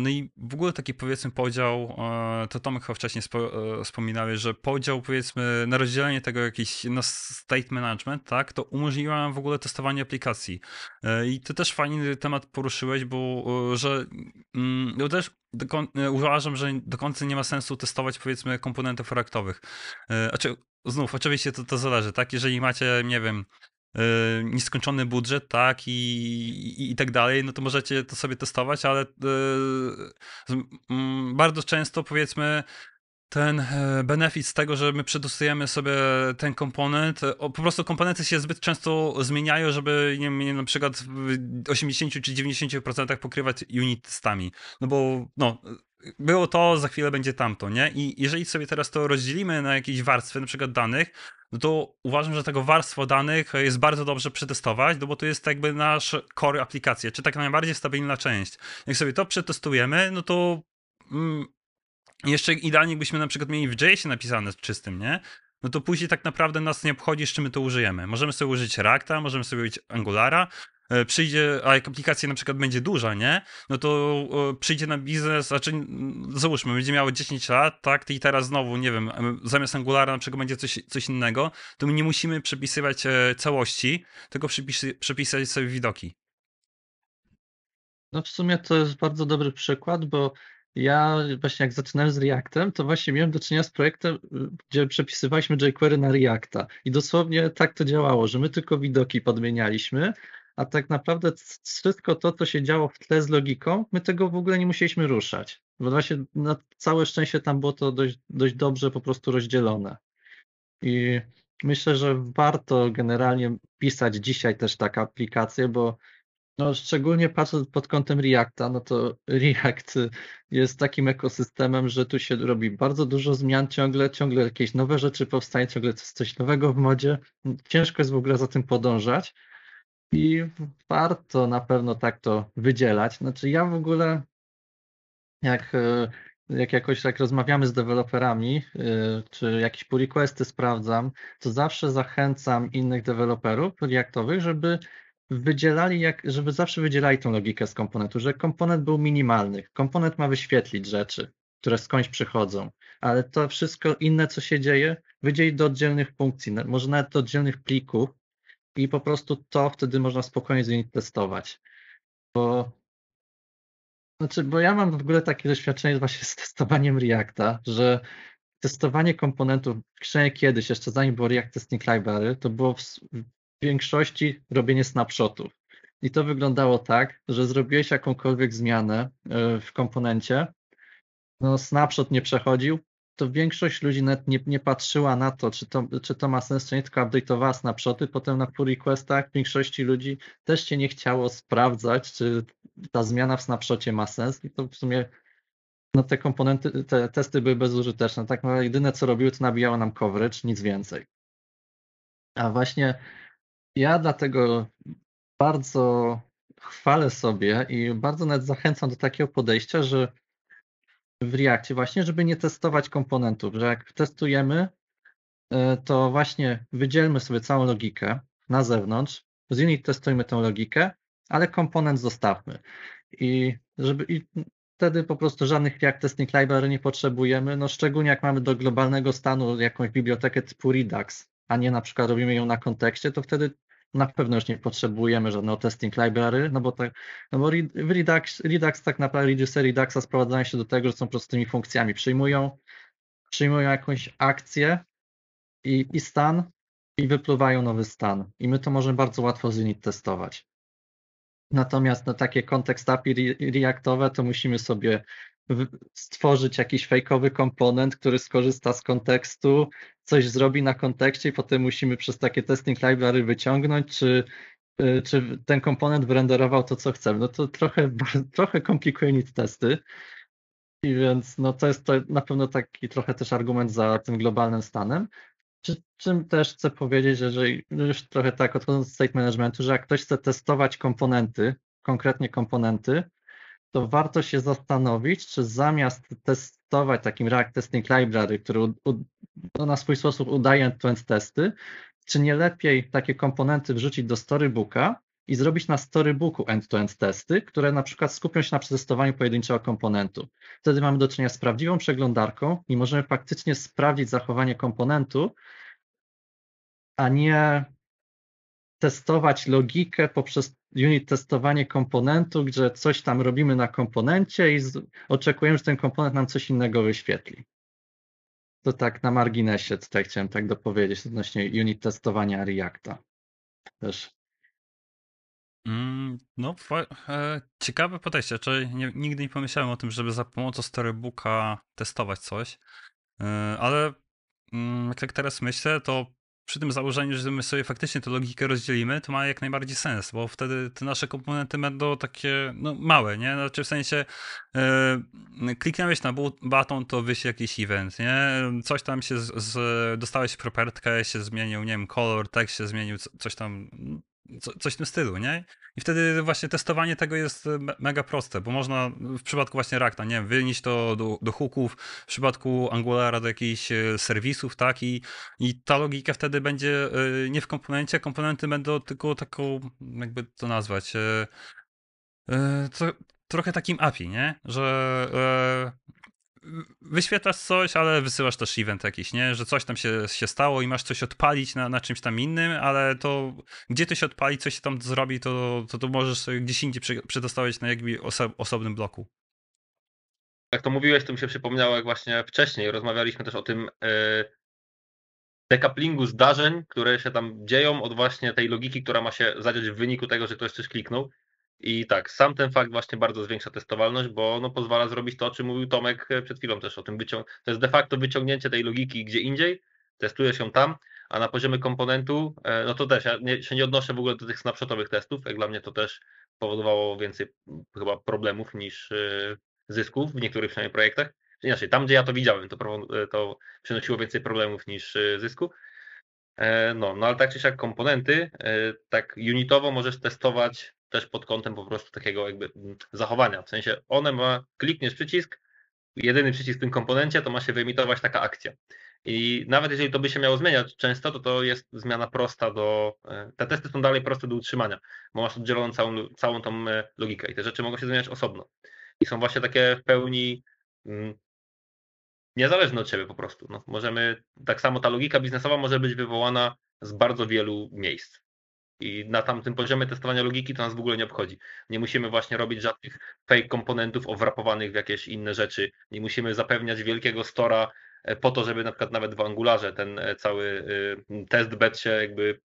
no i w ogóle taki, powiedzmy, podział, to Tomek chyba wcześniej wspominałeś, że podział, powiedzmy, na rozdzielenie tego jakiś na state management, tak, to umożliwia w ogóle testowanie aplikacji i to też fajny temat poruszyłeś, bo że no też uważam, że do końca nie ma sensu testować, powiedzmy, komponentów reaktowych, znaczy, znów, oczywiście to, to zależy, tak, jeżeli macie, nie wiem, nieskończony budżet, tak, i, i, i tak dalej, no to możecie to sobie testować, ale yy, bardzo często, powiedzmy, ten benefit z tego, że my przetestujemy sobie ten komponent, po prostu komponenty się zbyt często zmieniają, żeby, nie wiem, na przykład w osiemdziesięciu czy dziewięćdziesięciu procentach pokrywać unit testami, no bo no, było to, za chwilę będzie tamto, nie? I jeżeli sobie teraz to rozdzielimy na jakieś warstwy, na przykład danych, no to uważam, że tego warstwo danych jest bardzo dobrze przetestować, no bo to jest jakby nasz core aplikacja, czy tak najbardziej stabilna część. Jak sobie to przetestujemy, no to mm, jeszcze idealnie byśmy na przykład mieli w J S ie napisane czystym, nie? No to później tak naprawdę nas nie obchodzi, z czym my to użyjemy. Możemy sobie użyć Reacta, możemy sobie użyć Angulara, przyjdzie, a jak aplikacja na przykład będzie duża, nie? No to przyjdzie na biznes, znaczy załóżmy, będzie miało dziesięć lat, tak? I teraz znowu, nie wiem, zamiast Angulara na przykład będzie coś, coś innego, to my nie musimy przepisywać całości, tylko przypisy, przepisać sobie widoki. No w sumie to jest bardzo dobry przykład, bo ja właśnie jak zaczynałem z Reactem, to właśnie miałem do czynienia z projektem, gdzie przepisywaliśmy jQuery na Reacta i dosłownie tak to działało, że my tylko widoki podmienialiśmy, a tak naprawdę wszystko to, co się działo w tle z logiką, my tego w ogóle nie musieliśmy ruszać. Bo właśnie na całe szczęście tam było to dość, dość dobrze po prostu rozdzielone. I myślę, że warto generalnie pisać dzisiaj też taką aplikację, bo no szczególnie patrząc pod kątem Reacta, no to React jest takim ekosystemem, że tu się robi bardzo dużo zmian ciągle, ciągle jakieś nowe rzeczy powstają, ciągle coś nowego w modzie. Ciężko jest w ogóle za tym podążać i warto na pewno tak to wydzielać. Znaczy ja w ogóle, jak, jak jakoś tak rozmawiamy z deweloperami, czy jakieś pull requesty sprawdzam, to zawsze zachęcam innych deweloperów reactowych, żeby wydzielali, jak, żeby zawsze wydzielali tą logikę z komponentu, że komponent był minimalny. Komponent ma wyświetlić rzeczy, które skądś przychodzą, ale to wszystko inne, co się dzieje, wydzielić do oddzielnych funkcji, może nawet do oddzielnych plików i po prostu to wtedy można spokojnie z nimi testować. Bo, znaczy, bo ja mam w ogóle takie doświadczenie właśnie z testowaniem Reacta, że testowanie komponentów kiedyś, jeszcze zanim było React Testing Library, to było w, w większości robienie snapshotów. I to wyglądało tak, że zrobiłeś jakąkolwiek zmianę w komponencie, no snapshot nie przechodził, to większość ludzi nawet nie, nie patrzyła na to czy, to, czy to ma sens, czy nie, tylko update'owała snapshoty, potem na pull requestach większości ludzi też się nie chciało sprawdzać, czy ta zmiana w snapshocie ma sens i to w sumie no, te komponenty, te testy były bezużyteczne. Tak naprawdę jedyne co robiły, to nabijało nam coverage, nic więcej. A właśnie ja dlatego bardzo chwalę sobie i bardzo nawet zachęcam do takiego podejścia, że w Reactie właśnie, żeby nie testować komponentów, że jak testujemy, to właśnie wydzielmy sobie całą logikę na zewnątrz, z innych testujmy tę logikę, ale komponent zostawmy. I żeby i wtedy po prostu żadnych React Testing Library nie potrzebujemy, no szczególnie jak mamy do globalnego stanu jakąś bibliotekę typu Redux, a nie na przykład robimy ją na kontekście, to wtedy na pewno już nie potrzebujemy żadnego testing library, no bo, tak, no bo Redux, Redux tak naprawdę, reducery Reduxa sprowadzają się do tego, że są prostymi funkcjami. Przyjmują, przyjmują jakąś akcję i, i stan i wypluwają nowy stan. I my to możemy bardzo łatwo z unit testować. Natomiast na takie kontekst A P I reactowe to musimy sobie stworzyć jakiś fejkowy komponent, który skorzysta z kontekstu, coś zrobi na kontekście i potem musimy przez takie testing library wyciągnąć, czy, czy ten komponent wyrenderował to, co chcemy. No to trochę, trochę komplikuje unit testy i więc no to jest to na pewno taki trochę też argument za tym globalnym stanem. Przy czym też chcę powiedzieć, że, że już trochę tak odchodząc od state managementu, że jak ktoś chce testować komponenty, konkretnie komponenty, to warto się zastanowić, czy zamiast testować takim React Testing Library, który u, u, na swój sposób udaje end-to-end testy, czy nie lepiej takie komponenty wrzucić do Storybooka i zrobić na Storybooku end-to-end testy, które na przykład skupią się na przetestowaniu pojedynczego komponentu. Wtedy mamy do czynienia z prawdziwą przeglądarką i możemy faktycznie sprawdzić zachowanie komponentu, a nie testować logikę poprzez unit testowanie komponentu, gdzie coś tam robimy na komponencie i z... oczekujemy, że ten komponent nam coś innego wyświetli. To tak na marginesie tutaj chciałem tak dopowiedzieć odnośnie unit testowania Reacta. Też. Mm, no, e, ciekawe podejście. Czyli nie, nigdy nie pomyślałem o tym, żeby za pomocą Storybooka testować coś, e, ale mm, jak tak teraz myślę, to przy tym założeniu, że my sobie faktycznie tę logikę rozdzielimy, to ma jak najbardziej sens, bo wtedy te nasze komponenty będą takie no, małe, nie? Znaczy w sensie yy, kliknąłeś na baton, to wyśle jakiś event, nie? Coś tam się, z, z, dostałeś propertkę, się zmienił, nie wiem, kolor, tekst się zmienił, coś tam, co, coś w tym stylu, nie? I wtedy właśnie testowanie tego jest mega proste, bo można w przypadku właśnie Reacta, nie wiem, wynieść to do, do hooków, w przypadku Angulara do jakichś serwisów, tak? I, i ta logika wtedy będzie nie w komponencie, komponenty będą tylko taką, jakby to nazwać, to, trochę takim A P I, nie? Że wyświetlasz coś, ale wysyłasz też event jakiś, nie? Że coś tam się, się stało i masz coś odpalić na, na czymś tam innym, ale to gdzie to się odpali, coś się tam zrobi, to, to, to możesz sobie gdzieś indziej przedostawiać na jakby oso- osobnym bloku. Jak to mówiłeś, to mi się przypomniało, jak właśnie wcześniej rozmawialiśmy też o tym yy, decouplingu zdarzeń, które się tam dzieją od właśnie tej logiki, która ma się zadziać w wyniku tego, że ktoś coś kliknął. I tak, sam ten fakt właśnie bardzo zwiększa testowalność, bo no pozwala zrobić to, o czym mówił Tomek przed chwilą też o tym. Wycią- to jest de facto wyciągnięcie tej logiki gdzie indziej, testuje się tam, a na poziomie komponentu, no to też, ja nie, się nie odnoszę w ogóle do tych snapshotowych testów, jak dla mnie to też powodowało więcej chyba problemów niż yy, zysków w niektórych przynajmniej projektach. Inaczej, tam gdzie ja to widziałem, to, to przynosiło więcej problemów niż yy, zysku. No, no ale tak czy siak komponenty, tak unitowo możesz testować też pod kątem po prostu takiego jakby zachowania. W sensie one ma, klikniesz przycisk, jedyny przycisk w tym komponencie, to ma się wyemitować taka akcja. I nawet jeżeli to by się miało zmieniać często, to to jest zmiana prosta do, te testy są dalej proste do utrzymania, bo masz oddzieloną całą, całą tą logikę i te rzeczy mogą się zmieniać osobno. I są właśnie takie w pełni niezależne od siebie po prostu. No, możemy, tak samo ta logika biznesowa może być wywołana z bardzo wielu miejsc. I na tamtym poziomie testowania logiki to nas w ogóle nie obchodzi. Nie musimy właśnie robić żadnych fake komponentów owrapowanych w jakieś inne rzeczy. Nie musimy zapewniać wielkiego stora po to, żeby na przykład nawet w Angularze ten cały test bed się jakby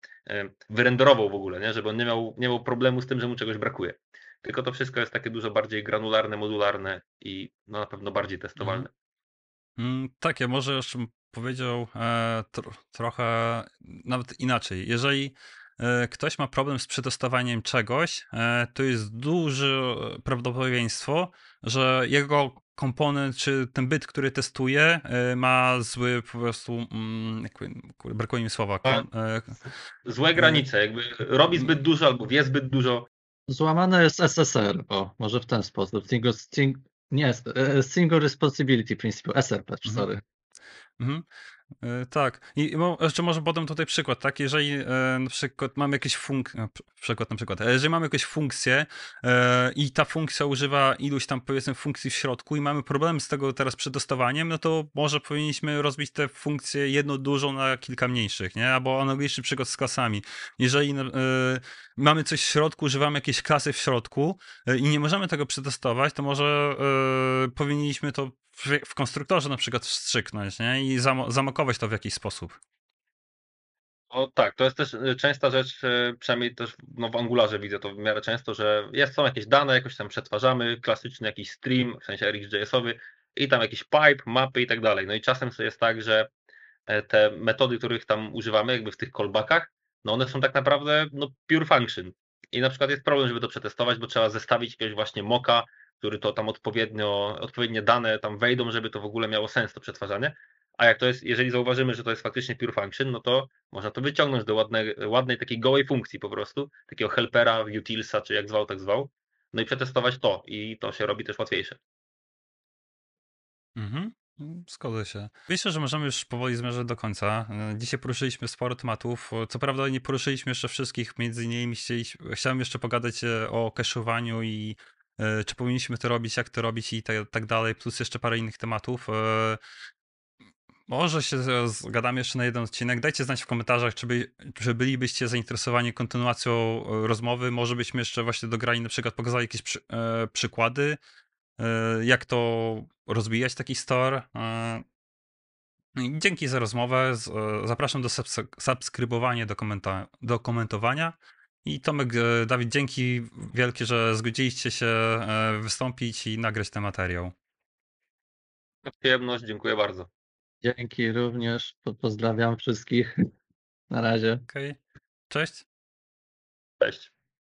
wyrenderował w ogóle, nie? Żeby on nie miał, nie miał problemu z tym, że mu czegoś brakuje. Tylko to wszystko jest takie dużo bardziej granularne, modularne i no na pewno bardziej testowalne. Mhm. Tak, ja może jeszcze bym powiedział e, tro, trochę nawet inaczej. Jeżeli e, ktoś ma problem z przetestowaniem czegoś, e, to jest duże prawdopodobieństwo, że jego komponent czy ten byt, który testuje, e, ma zły po prostu, mm, jakby, brakuje mi słowa. Kon, e, Złe granice, jakby robi zbyt dużo albo wie zbyt dużo. Złamane jest S S R, o, może w ten sposób. Single, sing... Nie, Single Responsibility Principle, S R P, sorry. Mhm. Mhm. Tak, i jeszcze może podam tutaj przykład, tak, jeżeli na przykład mamy jakieś funkcje, przykład na przykład, jeżeli mamy jakąś funkcję i ta funkcja używa iluś tam powiedzmy funkcji w środku i mamy problem z tego teraz przetestowaniem, no to może powinniśmy rozbić te funkcje jedną dużą na kilka mniejszych, nie, albo analogiczny przykład z klasami. Jeżeli mamy coś w środku, używamy jakiejś klasy w środku i nie możemy tego przetestować, to może yy, powinniśmy to w, w konstruktorze na przykład wstrzyknąć, nie? I zam- zamakować to w jakiś sposób. O tak, to jest też częsta rzecz, przynajmniej też no, w Angularze widzę to w miarę często, że jest, są jakieś dane, jakoś tam przetwarzamy, klasyczny jakiś stream, w sensie RxJS-owy i tam jakiś pipe, mapy i tak dalej. No i czasem jest tak, że te metody, których tam używamy jakby w tych callbackach, no one są tak naprawdę no, pure function i na przykład jest problem, żeby to przetestować, bo trzeba zestawić jakiegoś właśnie mocka, który to tam odpowiednio, odpowiednie dane tam wejdą, żeby to w ogóle miało sens to przetwarzanie, a jak to jest, jeżeli zauważymy, że to jest faktycznie pure function, no to można to wyciągnąć do ładnej, ładnej takiej gołej funkcji po prostu, takiego helpera, utilsa, czy jak zwał, tak zwał, no i przetestować to i to się robi też łatwiejsze. Mhm. Zgodzę się. Myślę, że możemy już powoli zmierzać do końca. Dzisiaj poruszyliśmy sporo tematów. Co prawda nie poruszyliśmy jeszcze wszystkich, między innymi chciałem jeszcze pogadać o cache'owaniu i czy powinniśmy to robić, jak to robić i tak, tak dalej, plus jeszcze parę innych tematów. Może się zgadamy jeszcze na jeden odcinek. Dajcie znać w komentarzach, czy, by, czy bylibyście zainteresowani kontynuacją rozmowy. Może byśmy jeszcze właśnie dograli, na przykład pokazali jakieś przy, e, przykłady, jak to rozwijać taki store. Dzięki za rozmowę. Zapraszam do subskrybowania, do, komenta- do komentowania. I Tomek, Dawid, dzięki wielkie, że zgodziliście się wystąpić i nagrać ten materiał. Przyjemność, dziękuję bardzo. Dzięki również. Pozdrawiam wszystkich. Na razie. Okej. Cześć. Cześć.